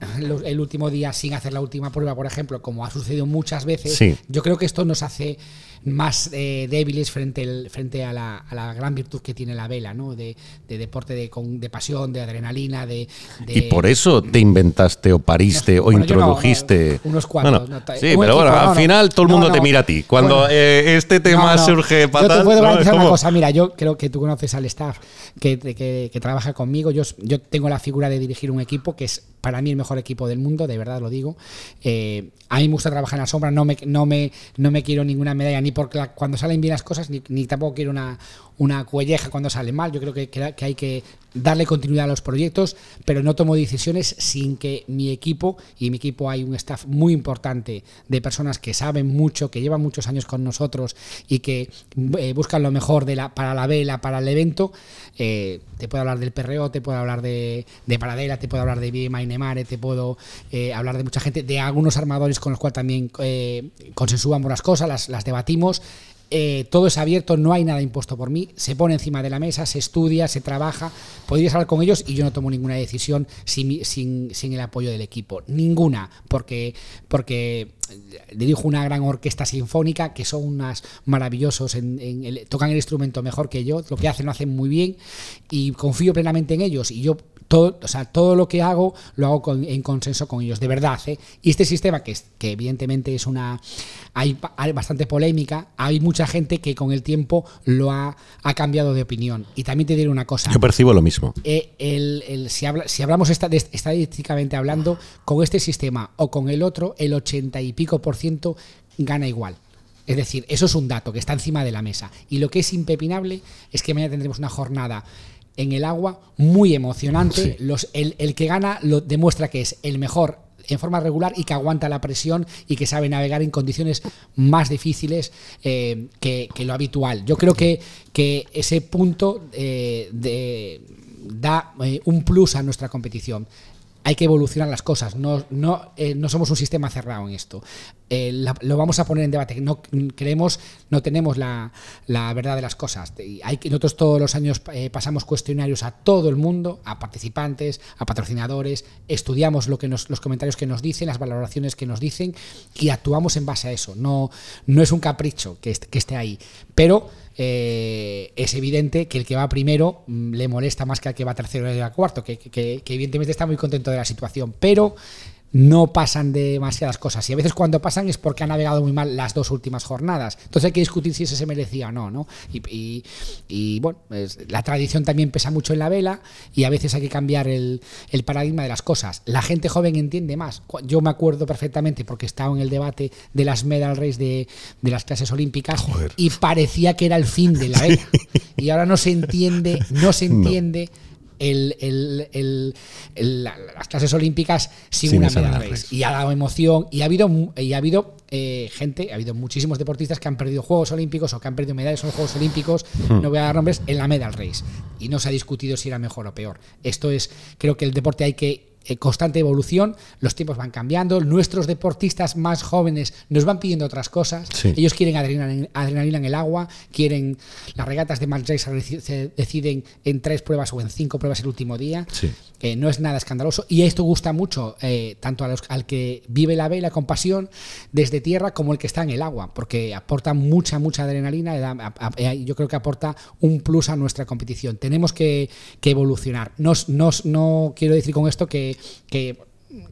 el último día sin hacer la última prueba, por ejemplo, como ha sucedido muchas veces, sí. yo creo que esto nos hace más eh, débiles frente, el, frente a, la, a la gran virtud que tiene la vela, ¿no? De, de deporte, de, con, de pasión, de adrenalina, de, de... Y por eso te inventaste o pariste no, o bueno, introdujiste... No, unos cuantos. No, no. No, sí, pero bueno, al no, final todo el mundo no, no. te mira a ti. Cuando bueno, eh, este tema no, no. surge para... Yo te puedo garantizar no, una cosa, mira, yo creo que tú conoces al staff que, que, que trabaja conmigo, yo... Yo tengo la figura de dirigir un equipo que es para mí el mejor equipo del mundo, de verdad lo digo. Eh, a mí me gusta trabajar en la sombra, no me, no me, no me quiero ninguna medalla, ni porque la, cuando salen bien las cosas, ni, ni tampoco quiero una, una cuelleja cuando salen mal. Yo creo que, que, que hay que darle continuidad a los proyectos, pero no tomo decisiones sin que mi equipo, y en mi equipo hay un staff muy importante de personas que saben mucho, que llevan muchos años con nosotros y que eh, buscan lo mejor de la, para la vela, para el evento. Eh, te puedo hablar del P R O, te puedo hablar de, de Paradela, te puedo hablar de Vivi Mainemara, te puedo eh, hablar de mucha gente, de algunos armadores con los cuales también eh, consensuamos las cosas, las, las debatimos. Eh, todo es abierto, no hay nada impuesto por mí, se pone encima de la mesa, se estudia, se trabaja, podrías hablar con ellos y yo no tomo ninguna decisión sin, sin, sin el apoyo del equipo, ninguna, porque, porque dirijo una gran orquesta sinfónica que son unas maravillosos en, en el, tocan el instrumento mejor que yo, lo que hacen lo hacen muy bien y confío plenamente en ellos y yo Todo, o sea, todo lo que hago lo hago con, en consenso con ellos, de verdad, ¿eh? Y este sistema que, es, que evidentemente es una hay, hay bastante polémica, hay mucha gente que con el tiempo lo ha, ha cambiado de opinión. Y también te diré una cosa. Yo percibo lo mismo. Eh, el, el, si, habla, si hablamos esta, estadísticamente hablando, con este sistema o con el otro, el ochenta y pico por ciento gana igual. Es decir, eso es un dato que está encima de la mesa. Y lo que es impepinable es que mañana tendremos una jornada en el agua, muy emocionante. Sí. Los, el, el que gana lo demuestra que es el mejor en forma regular y que aguanta la presión y que sabe navegar en condiciones más difíciles eh, que, que lo habitual. Yo creo que, que ese punto eh, de, da eh, un plus a nuestra competición. Hay que evolucionar las cosas, no, no, eh, no somos un sistema cerrado en esto. Eh, la, lo vamos a poner en debate, no creemos, no tenemos la, la verdad de las cosas. Hay, nosotros todos los años eh, pasamos cuestionarios a todo el mundo, a participantes, a patrocinadores, estudiamos lo que nos, los comentarios que nos dicen, las valoraciones que nos dicen y actuamos en base a eso. No, no es un capricho que, est, que esté ahí, pero... Eh, es evidente que el que va primero le molesta más que al que va tercero y a cuarto, que, que, que evidentemente está muy contento de la situación, pero no pasan demasiadas cosas y a veces cuando pasan es porque han navegado muy mal las dos últimas jornadas, entonces hay que discutir si ese se merecía o no, ¿no? Y, y, y bueno, pues, la tradición también pesa mucho en la vela y a veces hay que cambiar el, el paradigma de las cosas. La gente joven entiende más, yo me acuerdo perfectamente porque estaba en el debate de las medal race de, de las clases olímpicas. Joder. Y parecía que era el fin de la vela. Sí. Y ahora no se entiende no se entiende no. El, el, el, el, las clases olímpicas sin, sin una medalla race. Y ha dado emoción y ha habido, y ha habido eh, gente, ha habido muchísimos deportistas que han perdido Juegos Olímpicos o que han perdido medallas en los Juegos Olímpicos, hmm. no voy a dar nombres, en la medal race. Y no se ha discutido si era mejor o peor. Esto es, creo que el deporte hay que constante evolución, los tiempos van cambiando, nuestros deportistas más jóvenes nos van pidiendo otras cosas, sí. ellos quieren adrenalina, adrenalina en el agua, quieren las regatas de Manchester se deciden en tres pruebas o en cinco pruebas el último día, sí. eh, no es nada escandaloso y esto gusta mucho eh, tanto a los, al que vive la vela con pasión desde tierra como el que está en el agua, porque aporta mucha mucha adrenalina, da, a, a, yo creo que aporta un plus a nuestra competición. Tenemos que, que evolucionar. Nos, nos, no quiero decir con esto que Que,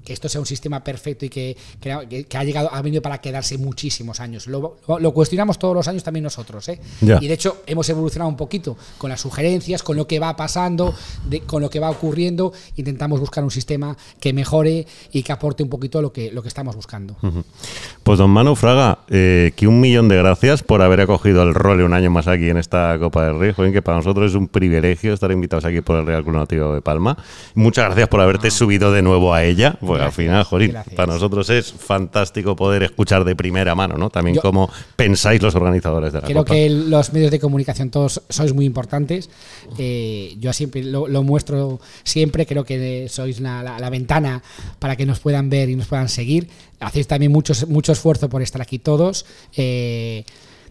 que esto sea un sistema perfecto y que, que, que ha llegado, ha venido para quedarse muchísimos años. Lo, lo, lo cuestionamos todos los años también nosotros, ¿eh? Yeah. Y de hecho hemos evolucionado un poquito con las sugerencias, con lo que va pasando, de, con lo que va ocurriendo. Intentamos buscar un sistema que mejore y que aporte un poquito lo que, lo que estamos buscando. Uh-huh. Pues don Manu Fraga, eh, que un millón de gracias por haber acogido el role un año más aquí en esta Copa del Rey. Joven, que para nosotros es un privilegio estar invitados aquí por el Real Club Náutico de Palma. Muchas gracias por haberte ah. subido de nuevo a ella. ya, porque gracias, al final, Jorín, gracias. Para nosotros es fantástico poder escuchar de primera mano, ¿no? También Yo, cómo pensáis los organizadores de la Copa. Creo que los medios de comunicación todos sois muy importantes. Eh, yo siempre lo, lo muestro siempre, creo que sois la, la, la ventana para que nos puedan ver y nos puedan seguir. Hacéis también mucho, mucho esfuerzo por estar aquí todos. Eh,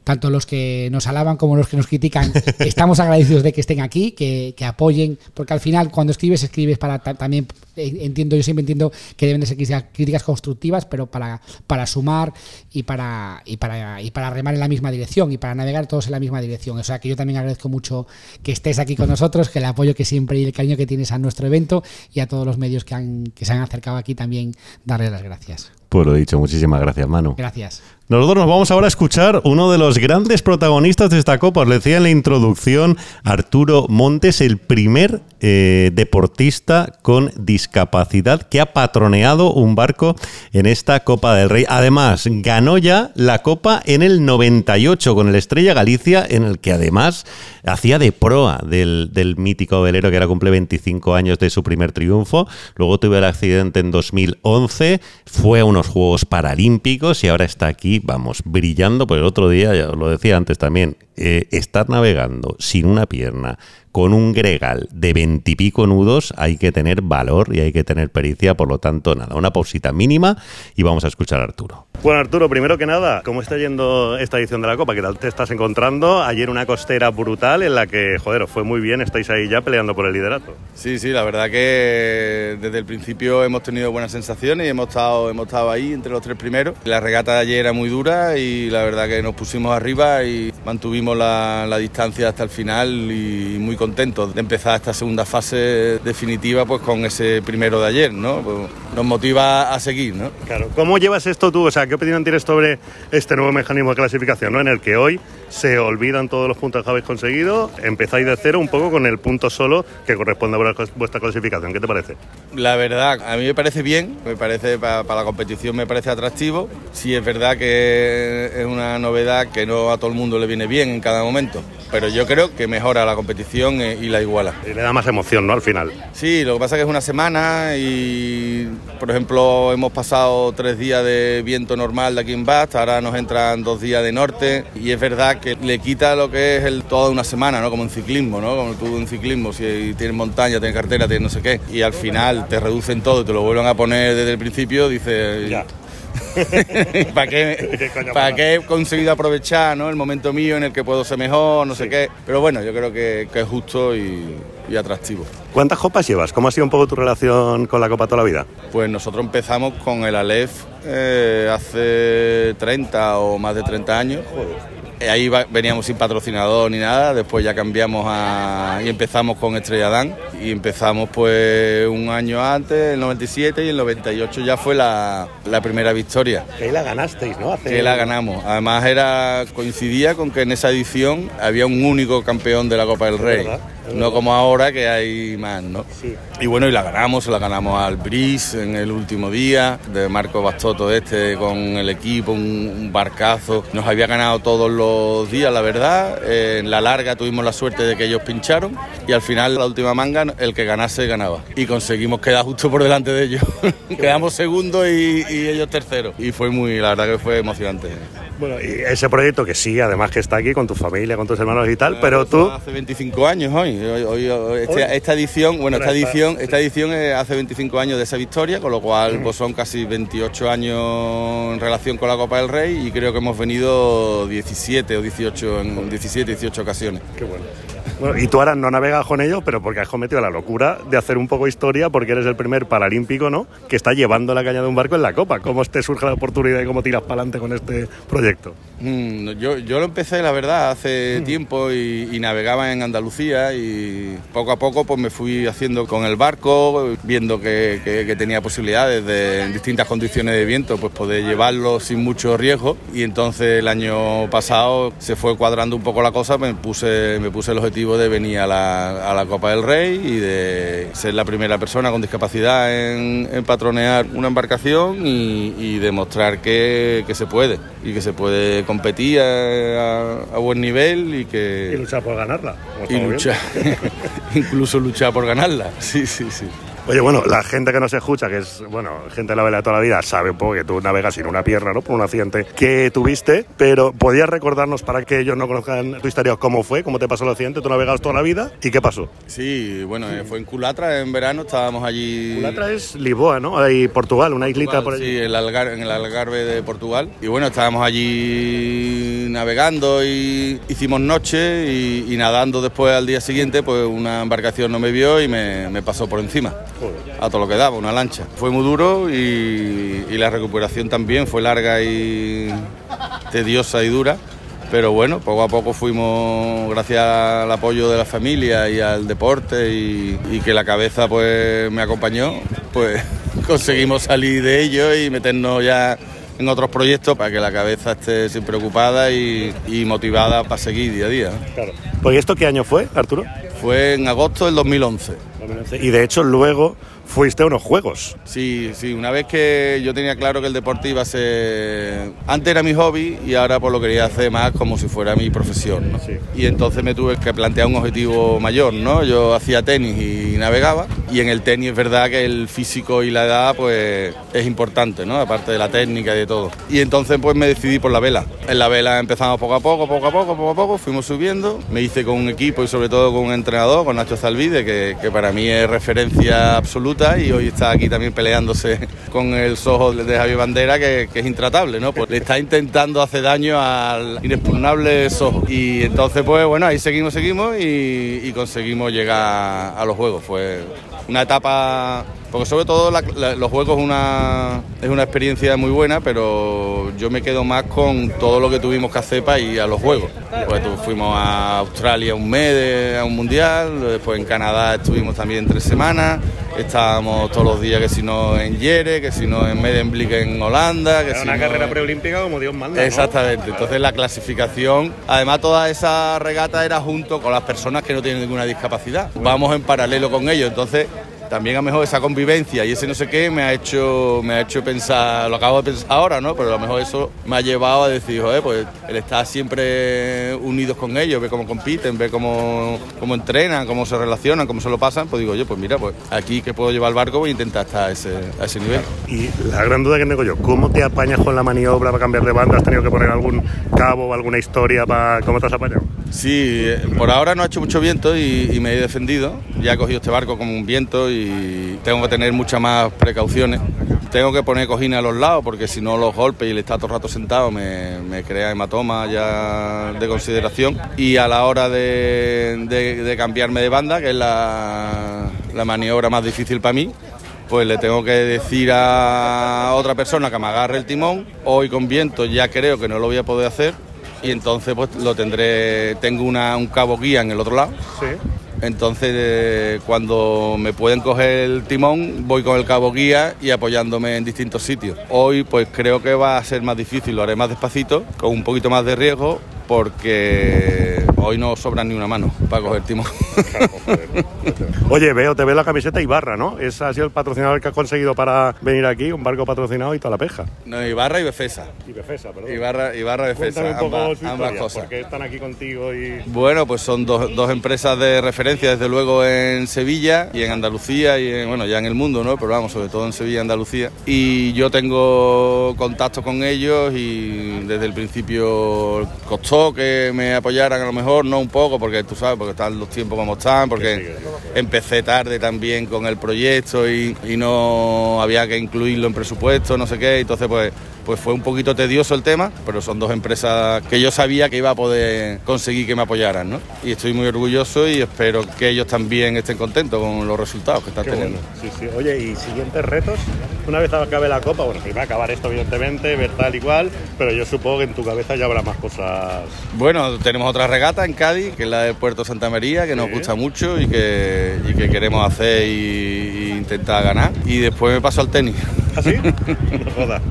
Tanto los que nos alaban como los que nos critican, estamos agradecidos de que estén aquí, que, que apoyen, porque al final cuando escribes, escribes para ta- también, entiendo, yo siempre entiendo que deben de ser críticas constructivas, pero para, para sumar y para, y, para, y para remar en la misma dirección y para navegar todos en la misma dirección. O sea que yo también agradezco mucho que estés aquí con nosotros, que el apoyo que siempre y el cariño que tienes a nuestro evento y a todos los medios que, han, que se han acercado aquí también, darles las gracias. Pues lo dicho, muchísimas gracias, Manu. Gracias. Nosotros nos vamos ahora a escuchar uno de los grandes protagonistas de esta Copa. Os decía en la introducción, Arturo Montes, el primer eh, deportista con discapacidad que ha patroneado un barco en esta Copa del Rey. Además, ganó ya la Copa en el noventa y ocho con el Estrella Galicia, en el que además hacía de proa del, del mítico velero que ahora cumple veinticinco años de su primer triunfo. Luego tuvo el accidente en dos mil once, fue a unos Juegos Paralímpicos y ahora está aquí, vamos, brillando. Pues el otro día, ya os lo decía antes también, eh, estar navegando sin una pierna, con un gregal de veintipico nudos, hay que tener valor y hay que tener pericia, por lo tanto, nada, una pausita mínima y vamos a escuchar a Arturo. Bueno, Arturo, primero que nada, ¿cómo está yendo esta edición de la Copa? ¿Qué tal te estás encontrando? Ayer una costera brutal en la que, joder, fue muy bien, estáis ahí ya peleando por el liderato. Sí, sí, la verdad que desde el principio hemos tenido buenas sensaciones y hemos estado, hemos estado ahí entre los tres primeros. La regata de ayer era muy dura y la verdad que nos pusimos arriba y mantuvimos la, la distancia hasta el final y muy contentos de empezar esta segunda fase definitiva pues con ese primero de ayer, ¿no? Pues nos motiva a seguir, ¿no? Claro. ¿Cómo llevas esto tú? O sea, ¿qué opinión tienes sobre este nuevo mecanismo de clasificación, ¿no? En el que hoy se olvidan todos los puntos que habéis conseguido, empezáis de cero un poco con el punto solo que corresponde a vuestra clasificación? ¿Qué te parece? La verdad, a mí me parece bien, me parece para pa la competición me parece atractivo. Sí, es verdad que es una novedad que no a todo el mundo le viene bien en cada momento, pero yo creo que mejora la competición y la iguala. Y le da más emoción, ¿no?, al final. Sí, lo que pasa es que es una semana y, por ejemplo, hemos pasado tres días de viento normal de aquí en Embat, ahora nos entran dos días de norte y es verdad que le quita lo que es el toda una semana, ¿no?, como en ciclismo, ¿no?, como tú en ciclismo, si tienes montaña, tienes carretera, tienes no sé qué, y al final te reducen todo y te lo vuelven a poner desde el principio, dices... Ya. ¿Para qué, ¿Para qué he conseguido aprovechar, ¿no?, el momento mío en el que puedo ser mejor, no sí. sé qué? Pero bueno, yo creo que, que es justo y, y atractivo. ¿Cuántas copas llevas? ¿Cómo ha sido un poco tu relación con la Copa toda la vida? Pues nosotros empezamos con el Alef eh, hace treinta o más de treinta años. Joder. Ahí va, veníamos sin patrocinador ni nada, después ya cambiamos a, y empezamos con Estrella Damm. Y empezamos pues un año antes, el noventa y siete, y el noventa y ocho ya fue la, la primera victoria. Que la ganasteis, ¿no? Hace... Que la ganamos. Además era coincidía con que en esa edición había un único campeón de la Copa del Rey. No como ahora que hay más, ¿no? Sí. Y bueno, y la ganamos, la ganamos al Bris en el último día, de Marco Bastoto este con el equipo, un, un barcazo. Nos había ganado todos los días, la verdad. En la larga tuvimos la suerte de que ellos pincharon y al final la última manga el que ganase ganaba y conseguimos quedar justo por delante de ellos. Quedamos segundos y, y ellos terceros y fue muy, la verdad que fue emocionante. Bueno, y ese proyecto que sí, además que está aquí con tu familia, con tus hermanos y tal, eh, pero tú... Hace veinticinco años hoy, hoy, hoy, hoy este, ¿Hoy? esta edición, bueno, esta edición, esta edición es hace veinticinco años de esa victoria, con lo cual mm. pues son casi veintiocho años en relación con la Copa del Rey y creo que hemos venido diecisiete o dieciocho, en diecisiete, dieciocho ocasiones. Qué bueno. Bueno, y tú ahora no navegas con ellos, pero porque has cometido la locura de hacer un poco historia, porque eres el primer paralímpico, ¿no?, que está llevando la caña de un barco en la Copa. ¿Cómo te surge la oportunidad y cómo tiras para adelante con este proyecto? Mm, yo, yo lo empecé, la verdad, hace mm. tiempo y, y navegaba en Andalucía y poco a poco pues me fui haciendo con el barco, viendo que, que, que tenía posibilidades de, en distintas condiciones de viento, pues poder llevarlo sin mucho riesgo. Y entonces el año pasado se fue cuadrando un poco la cosa, me puse, me puse el objetivo de venir a la, a la Copa del Rey y de ser la primera persona con discapacidad en, en patronear una embarcación y, y demostrar que, que se puede y que se puede competir a, a buen nivel y que... Y luchar por ganarla. Y luchar, incluso luchar por ganarla, sí, sí, sí. Oye, bueno, la gente que nos escucha, que es, bueno, gente de la vela de toda la vida, sabe un poco que tú navegas sin una pierna, ¿no? Por un accidente que tuviste, pero ¿podías recordarnos, para que ellos no conozcan tu historia, cómo fue, cómo te pasó el accidente? Tú navegabas toda la vida y ¿qué pasó? Sí, bueno, sí. Fue en Culatra, en verano, estábamos allí... Culatra es Lisboa, ¿no? Ahí Portugal, una islita Portugal, por allí. Sí, el Algar- en el Algarve de Portugal. Y bueno, estábamos allí navegando y hicimos noche y, y nadando después al día siguiente, pues una embarcación no me vio y me, me pasó por encima. Joder. A todo lo que daba, una lancha. Fue muy duro y, y la recuperación también fue larga y tediosa y dura, pero bueno, poco a poco fuimos, gracias al apoyo de la familia y al deporte y, y que la cabeza pues me acompañó, pues conseguimos salir de ello y meternos ya en otros proyectos para que la cabeza esté siempre ocupada y, y motivada para seguir día a día. Claro. Pues ¿esto qué año fue, Arturo? Fue en agosto del dos mil once. Y de hecho luego fuiste a unos Juegos. Sí, sí, una vez que yo tenía claro que el deporte iba a ser... Antes era mi hobby y ahora pues lo quería hacer más como si fuera mi profesión, ¿no? Sí. Y entonces me tuve que plantear un objetivo mayor, ¿no? Yo hacía tenis y navegaba, y en el tenis es verdad que el físico y la edad pues es importante, ¿no? Aparte de la técnica y de todo. Y entonces pues me decidí por la vela. En la vela empezamos poco a poco, poco a poco, poco a poco, fuimos subiendo. Me hice con un equipo y sobre todo con un entrenador, con Nacho Zalvide, que, que para mí es referencia absoluta. Y hoy está aquí también peleándose con el sojo de Javier Banderas, que, que es intratable, ¿no? Pues le está intentando hacer daño al inexpugnable sojo. Y entonces, pues bueno, ahí seguimos, seguimos y, y conseguimos llegar a los Juegos. Fue una etapa... Porque sobre todo la, la, los Juegos una, es una experiencia muy buena, pero yo me quedo más con todo lo que tuvimos que hacer para ir a los Juegos. Pues fuimos a Australia un mes, de, a un mundial, después en Canadá estuvimos también tres semanas, estábamos todos los días, que si no en Yere, que si no en Medemblik en Holanda... Que si una no carrera en... preolímpica como Dios manda, ¿no? Exactamente, entonces la clasificación, además toda esa regata era junto con las personas que no tienen ninguna discapacidad, vamos en paralelo con ellos, entonces... También a lo mejor esa convivencia y ese no sé qué me ha hecho me ha hecho pensar, lo acabo de pensar ahora, ¿no? Pero a lo mejor eso me ha llevado a decir, joder, pues el estar siempre unidos con ellos, ver cómo compiten, ver cómo, cómo entrenan, cómo se relacionan, cómo se lo pasan, pues digo yo, pues mira, pues aquí que puedo llevar el barco voy a intentar estar a ese, a ese nivel. Y la gran duda que tengo yo, ¿cómo te apañas con la maniobra para cambiar de banda? ¿Has tenido que poner algún cabo o alguna historia para cómo te has apañado? Sí, por ahora no ha hecho mucho viento y, y me he defendido. Ya he cogido este barco como un viento y tengo que tener muchas más precauciones. Tengo que poner cojines a los lados porque si no los golpes y el estar todo el rato sentado me, me crea hematoma ya de consideración. Y a la hora de, de, de cambiarme de banda, que es la, la maniobra más difícil para mí, pues le tengo que decir a otra persona que me agarre el timón. Hoy con viento ya creo que no lo voy a poder hacer. Y entonces pues lo tendré, tengo una, un cabo guía en el otro lado, sí. Entonces eh, cuando me pueden coger el timón voy con el cabo guía y apoyándome en distintos sitios. Hoy pues creo que va a ser más difícil, lo haré más despacito, con un poquito más de riesgo porque hoy no sobra ni una mano para coger timón. Oye, veo, te veo la camiseta Ibarra, ¿no? Ese ha sido el patrocinador que has conseguido para venir aquí, un barco patrocinado y toda la pesca. No, Ibarra y Befesa. Y Befesa, perdón. Ibarra, Ibarra y Befesa, ambas, ambas cosas. ¿Por qué están aquí contigo? Y... Bueno, pues son dos, dos empresas de referencia, desde luego en Sevilla y en Andalucía y, en, bueno, ya en el mundo, ¿no? Pero vamos, sobre todo en Sevilla y Andalucía. Y yo tengo contacto con ellos y desde el principio costó que me apoyaran a lo mejor, no un poco, porque tú sabes, porque están los tiempos como están, porque empecé tarde también con el proyecto y, y no había que incluirlo en presupuesto, no sé qué, entonces pues, pues fue un poquito tedioso el tema, pero son dos empresas que yo sabía que iba a poder conseguir que me apoyaran, ¿no? Y estoy muy orgulloso y espero que ellos también estén contentos con los resultados que están qué teniendo. Bueno. Sí, sí. Oye, ¿y siguientes retos? Una vez acabe la Copa, bueno, va a acabar esto evidentemente, ver tal y cual, pero yo supongo que en tu cabeza ya habrá más cosas. Bueno, tenemos otra regata en Cádiz, que es la de Puerto Santa María, que sí, nos gusta mucho y que, y que queremos hacer y, y intentar ganar. Y después me paso al tenis. ¿Ah, sí? No jodas.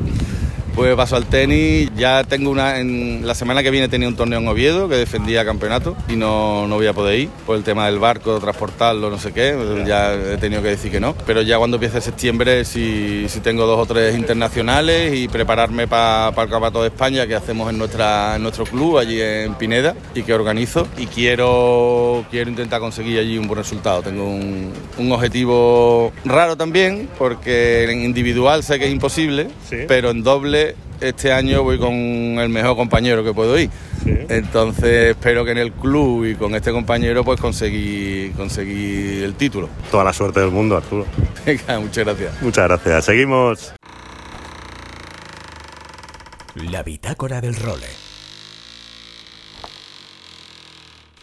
Pues paso al tenis, ya tengo una, en la semana que viene tenía un torneo en Oviedo que defendía campeonato y no, no voy a poder ir por el tema del barco, transportarlo, no sé qué, ya he tenido que decir que no. Pero ya cuando empiece septiembre si, si tengo dos o tres internacionales y prepararme para pa el Campeonato de España que hacemos en, nuestra, en nuestro club allí en Pineda y que organizo. Y quiero, quiero intentar conseguir allí un buen resultado. Tengo un, un objetivo raro también porque en individual sé que es imposible, ¿sí? Pero en doble este año voy con el mejor compañero que puedo ir, sí. Entonces espero que en el club y con este compañero pues conseguí, conseguí el título. Toda la suerte del mundo, Arturo. Venga, muchas gracias. Muchas gracias, seguimos. La bitácora del role.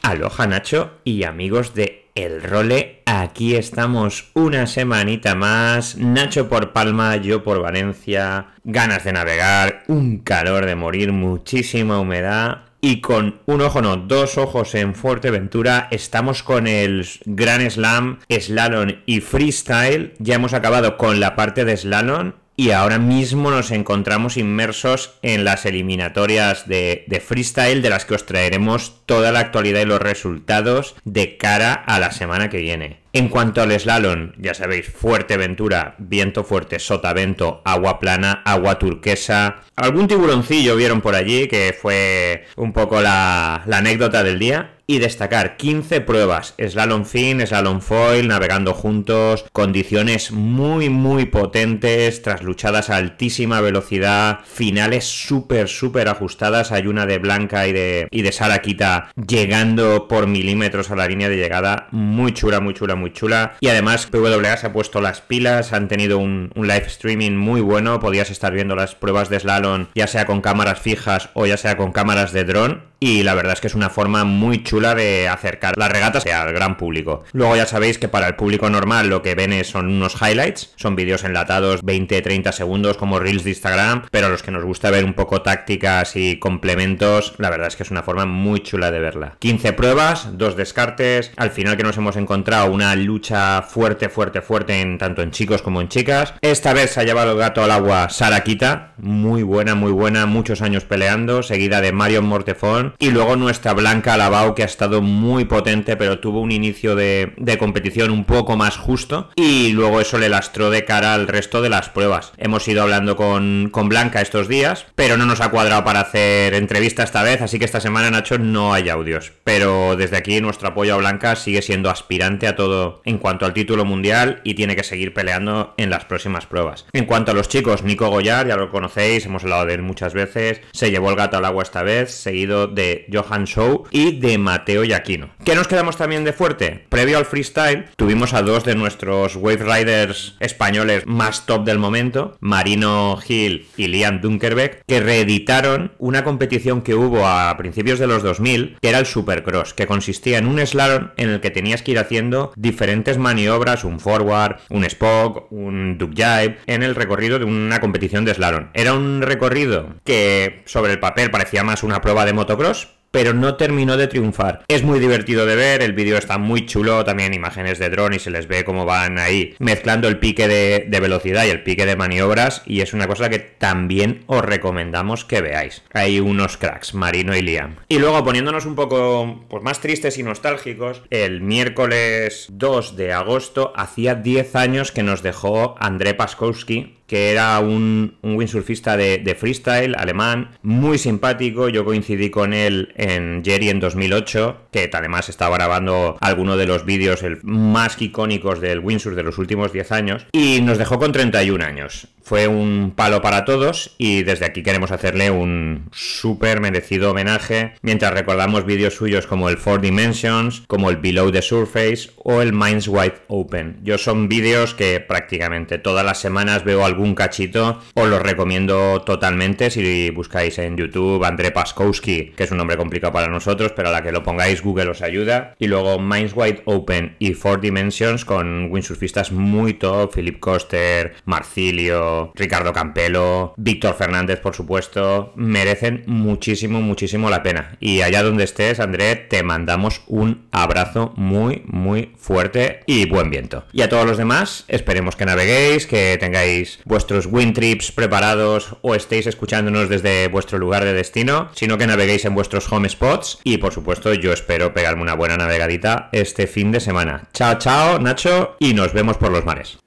Aloha Nacho y amigos de El Role, aquí estamos una semanita más, Nacho por Palma, yo por Valencia, ganas de navegar, un calor de morir, muchísima humedad y con un ojo, no, dos ojos en Fuerteventura, estamos con el Gran Slam, Slalom y Freestyle, ya hemos acabado con la parte de Slalom y ahora mismo nos encontramos inmersos en las eliminatorias de, de freestyle, de las que os traeremos toda la actualidad y los resultados de cara a la semana que viene. En cuanto al slalom, ya sabéis, Fuerteventura, viento fuerte, sotavento, agua plana, agua turquesa. Algún tiburoncillo vieron por allí, que fue un poco la, la anécdota del día. Y destacar quince pruebas, slalom fin, slalom foil, navegando juntos, condiciones muy muy potentes, tras luchadas a altísima velocidad, finales súper súper ajustadas, hay una de Blanca y de, y de Sarah-Quita llegando por milímetros a la línea de llegada, muy chula, muy chula, muy chula. Y además P W A se ha puesto las pilas, han tenido un, un live streaming muy bueno, podías estar viendo las pruebas de slalom ya sea con cámaras fijas o ya sea con cámaras de dron. Y la verdad es que es una forma muy chula de acercar las regatas al gran público. Luego ya sabéis que para el público normal lo que ven son unos highlights, son vídeos enlatados veinte a treinta segundos como reels de Instagram, pero a los que nos gusta ver un poco tácticas y complementos, la verdad es que es una forma muy chula de verla. quince pruebas, dos descartes, al final que nos hemos encontrado una lucha fuerte, fuerte, fuerte en tanto en chicos como en chicas. Esta vez se ha llevado el gato al agua Sarah-Quita, muy buena, muy buena, muchos años peleando, seguida de Marion Mortefón. Y luego nuestra Blanca Alabao, que ha estado muy potente, pero tuvo un inicio de, de competición un poco más justo. Y luego eso le lastró de cara al resto de las pruebas. Hemos ido hablando con, con Blanca estos días, pero no nos ha cuadrado para hacer entrevista esta vez. Así que esta semana, Nacho, no hay audios. Pero desde aquí nuestro apoyo a Blanca, sigue siendo aspirante a todo en cuanto al título mundial y tiene que seguir peleando en las próximas pruebas. En cuanto a los chicos, Nico Goyar, ya lo conocéis, hemos hablado de él muchas veces. Se llevó el gato al agua esta vez, seguido de de Johan Shaw y de Mateo Iaquino. ¿Qué nos quedamos también de fuerte? Previo al freestyle tuvimos a dos de nuestros wave riders españoles más top del momento, Marino Gil y Liam Dunkerbeck, que reeditaron una competición que hubo a principios de los dos mil, que era el Supercross, que consistía en un slalom en el que tenías que ir haciendo diferentes maniobras, un forward, un spoke, un duck jibe, en el recorrido de una competición de slalom. Era un recorrido que sobre el papel parecía más una prueba de motocross, pero no terminó de triunfar. Es muy divertido de ver, el vídeo está muy chulo, también imágenes de dron y se les ve cómo van ahí mezclando el pique de, de velocidad y el pique de maniobras, y es una cosa que también os recomendamos que veáis. Hay unos cracks, Marino y Liam. Y luego poniéndonos un poco pues, más tristes y nostálgicos, el miércoles dos de agosto hacía diez años que nos dejó André Paskowski, que era un, un windsurfista de, de freestyle alemán, muy simpático. Yo coincidí con él en Jerry en dos mil ocho, que además estaba grabando alguno de los vídeos el más icónicos del windsurf de los últimos diez años, y nos dejó con treinta y un años. Fue un palo para todos y desde aquí queremos hacerle un súper merecido homenaje, mientras recordamos vídeos suyos como el Four Dimensions, como el Below the Surface o el Minds Wide Open. Yo son vídeos que prácticamente todas las semanas veo algún cachito, os los recomiendo totalmente. Si buscáis en YouTube André Paskowski, que es un nombre complicado para nosotros, pero a la que lo pongáis Google os ayuda. Y luego Minds Wide Open y Four Dimensions con windsurfistas muy top, Philip Koster, Marcilio, Ricardo, Ricardo Campelo, Víctor Fernández, por supuesto, merecen muchísimo, muchísimo la pena. Y allá donde estés, André, te mandamos un abrazo muy, muy fuerte y buen viento. Y a todos los demás, esperemos que naveguéis, que tengáis vuestros wind trips preparados o estéis escuchándonos desde vuestro lugar de destino, sino que naveguéis en vuestros home spots. Y por supuesto, yo espero pegarme una buena navegadita este fin de semana. Chao, chao, Nacho, y nos vemos por los mares.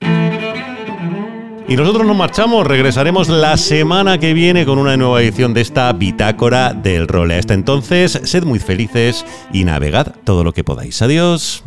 Y nosotros nos marchamos, regresaremos la semana que viene con una nueva edición de esta Bitácora del Role. Hasta entonces, sed muy felices y navegad todo lo que podáis. Adiós.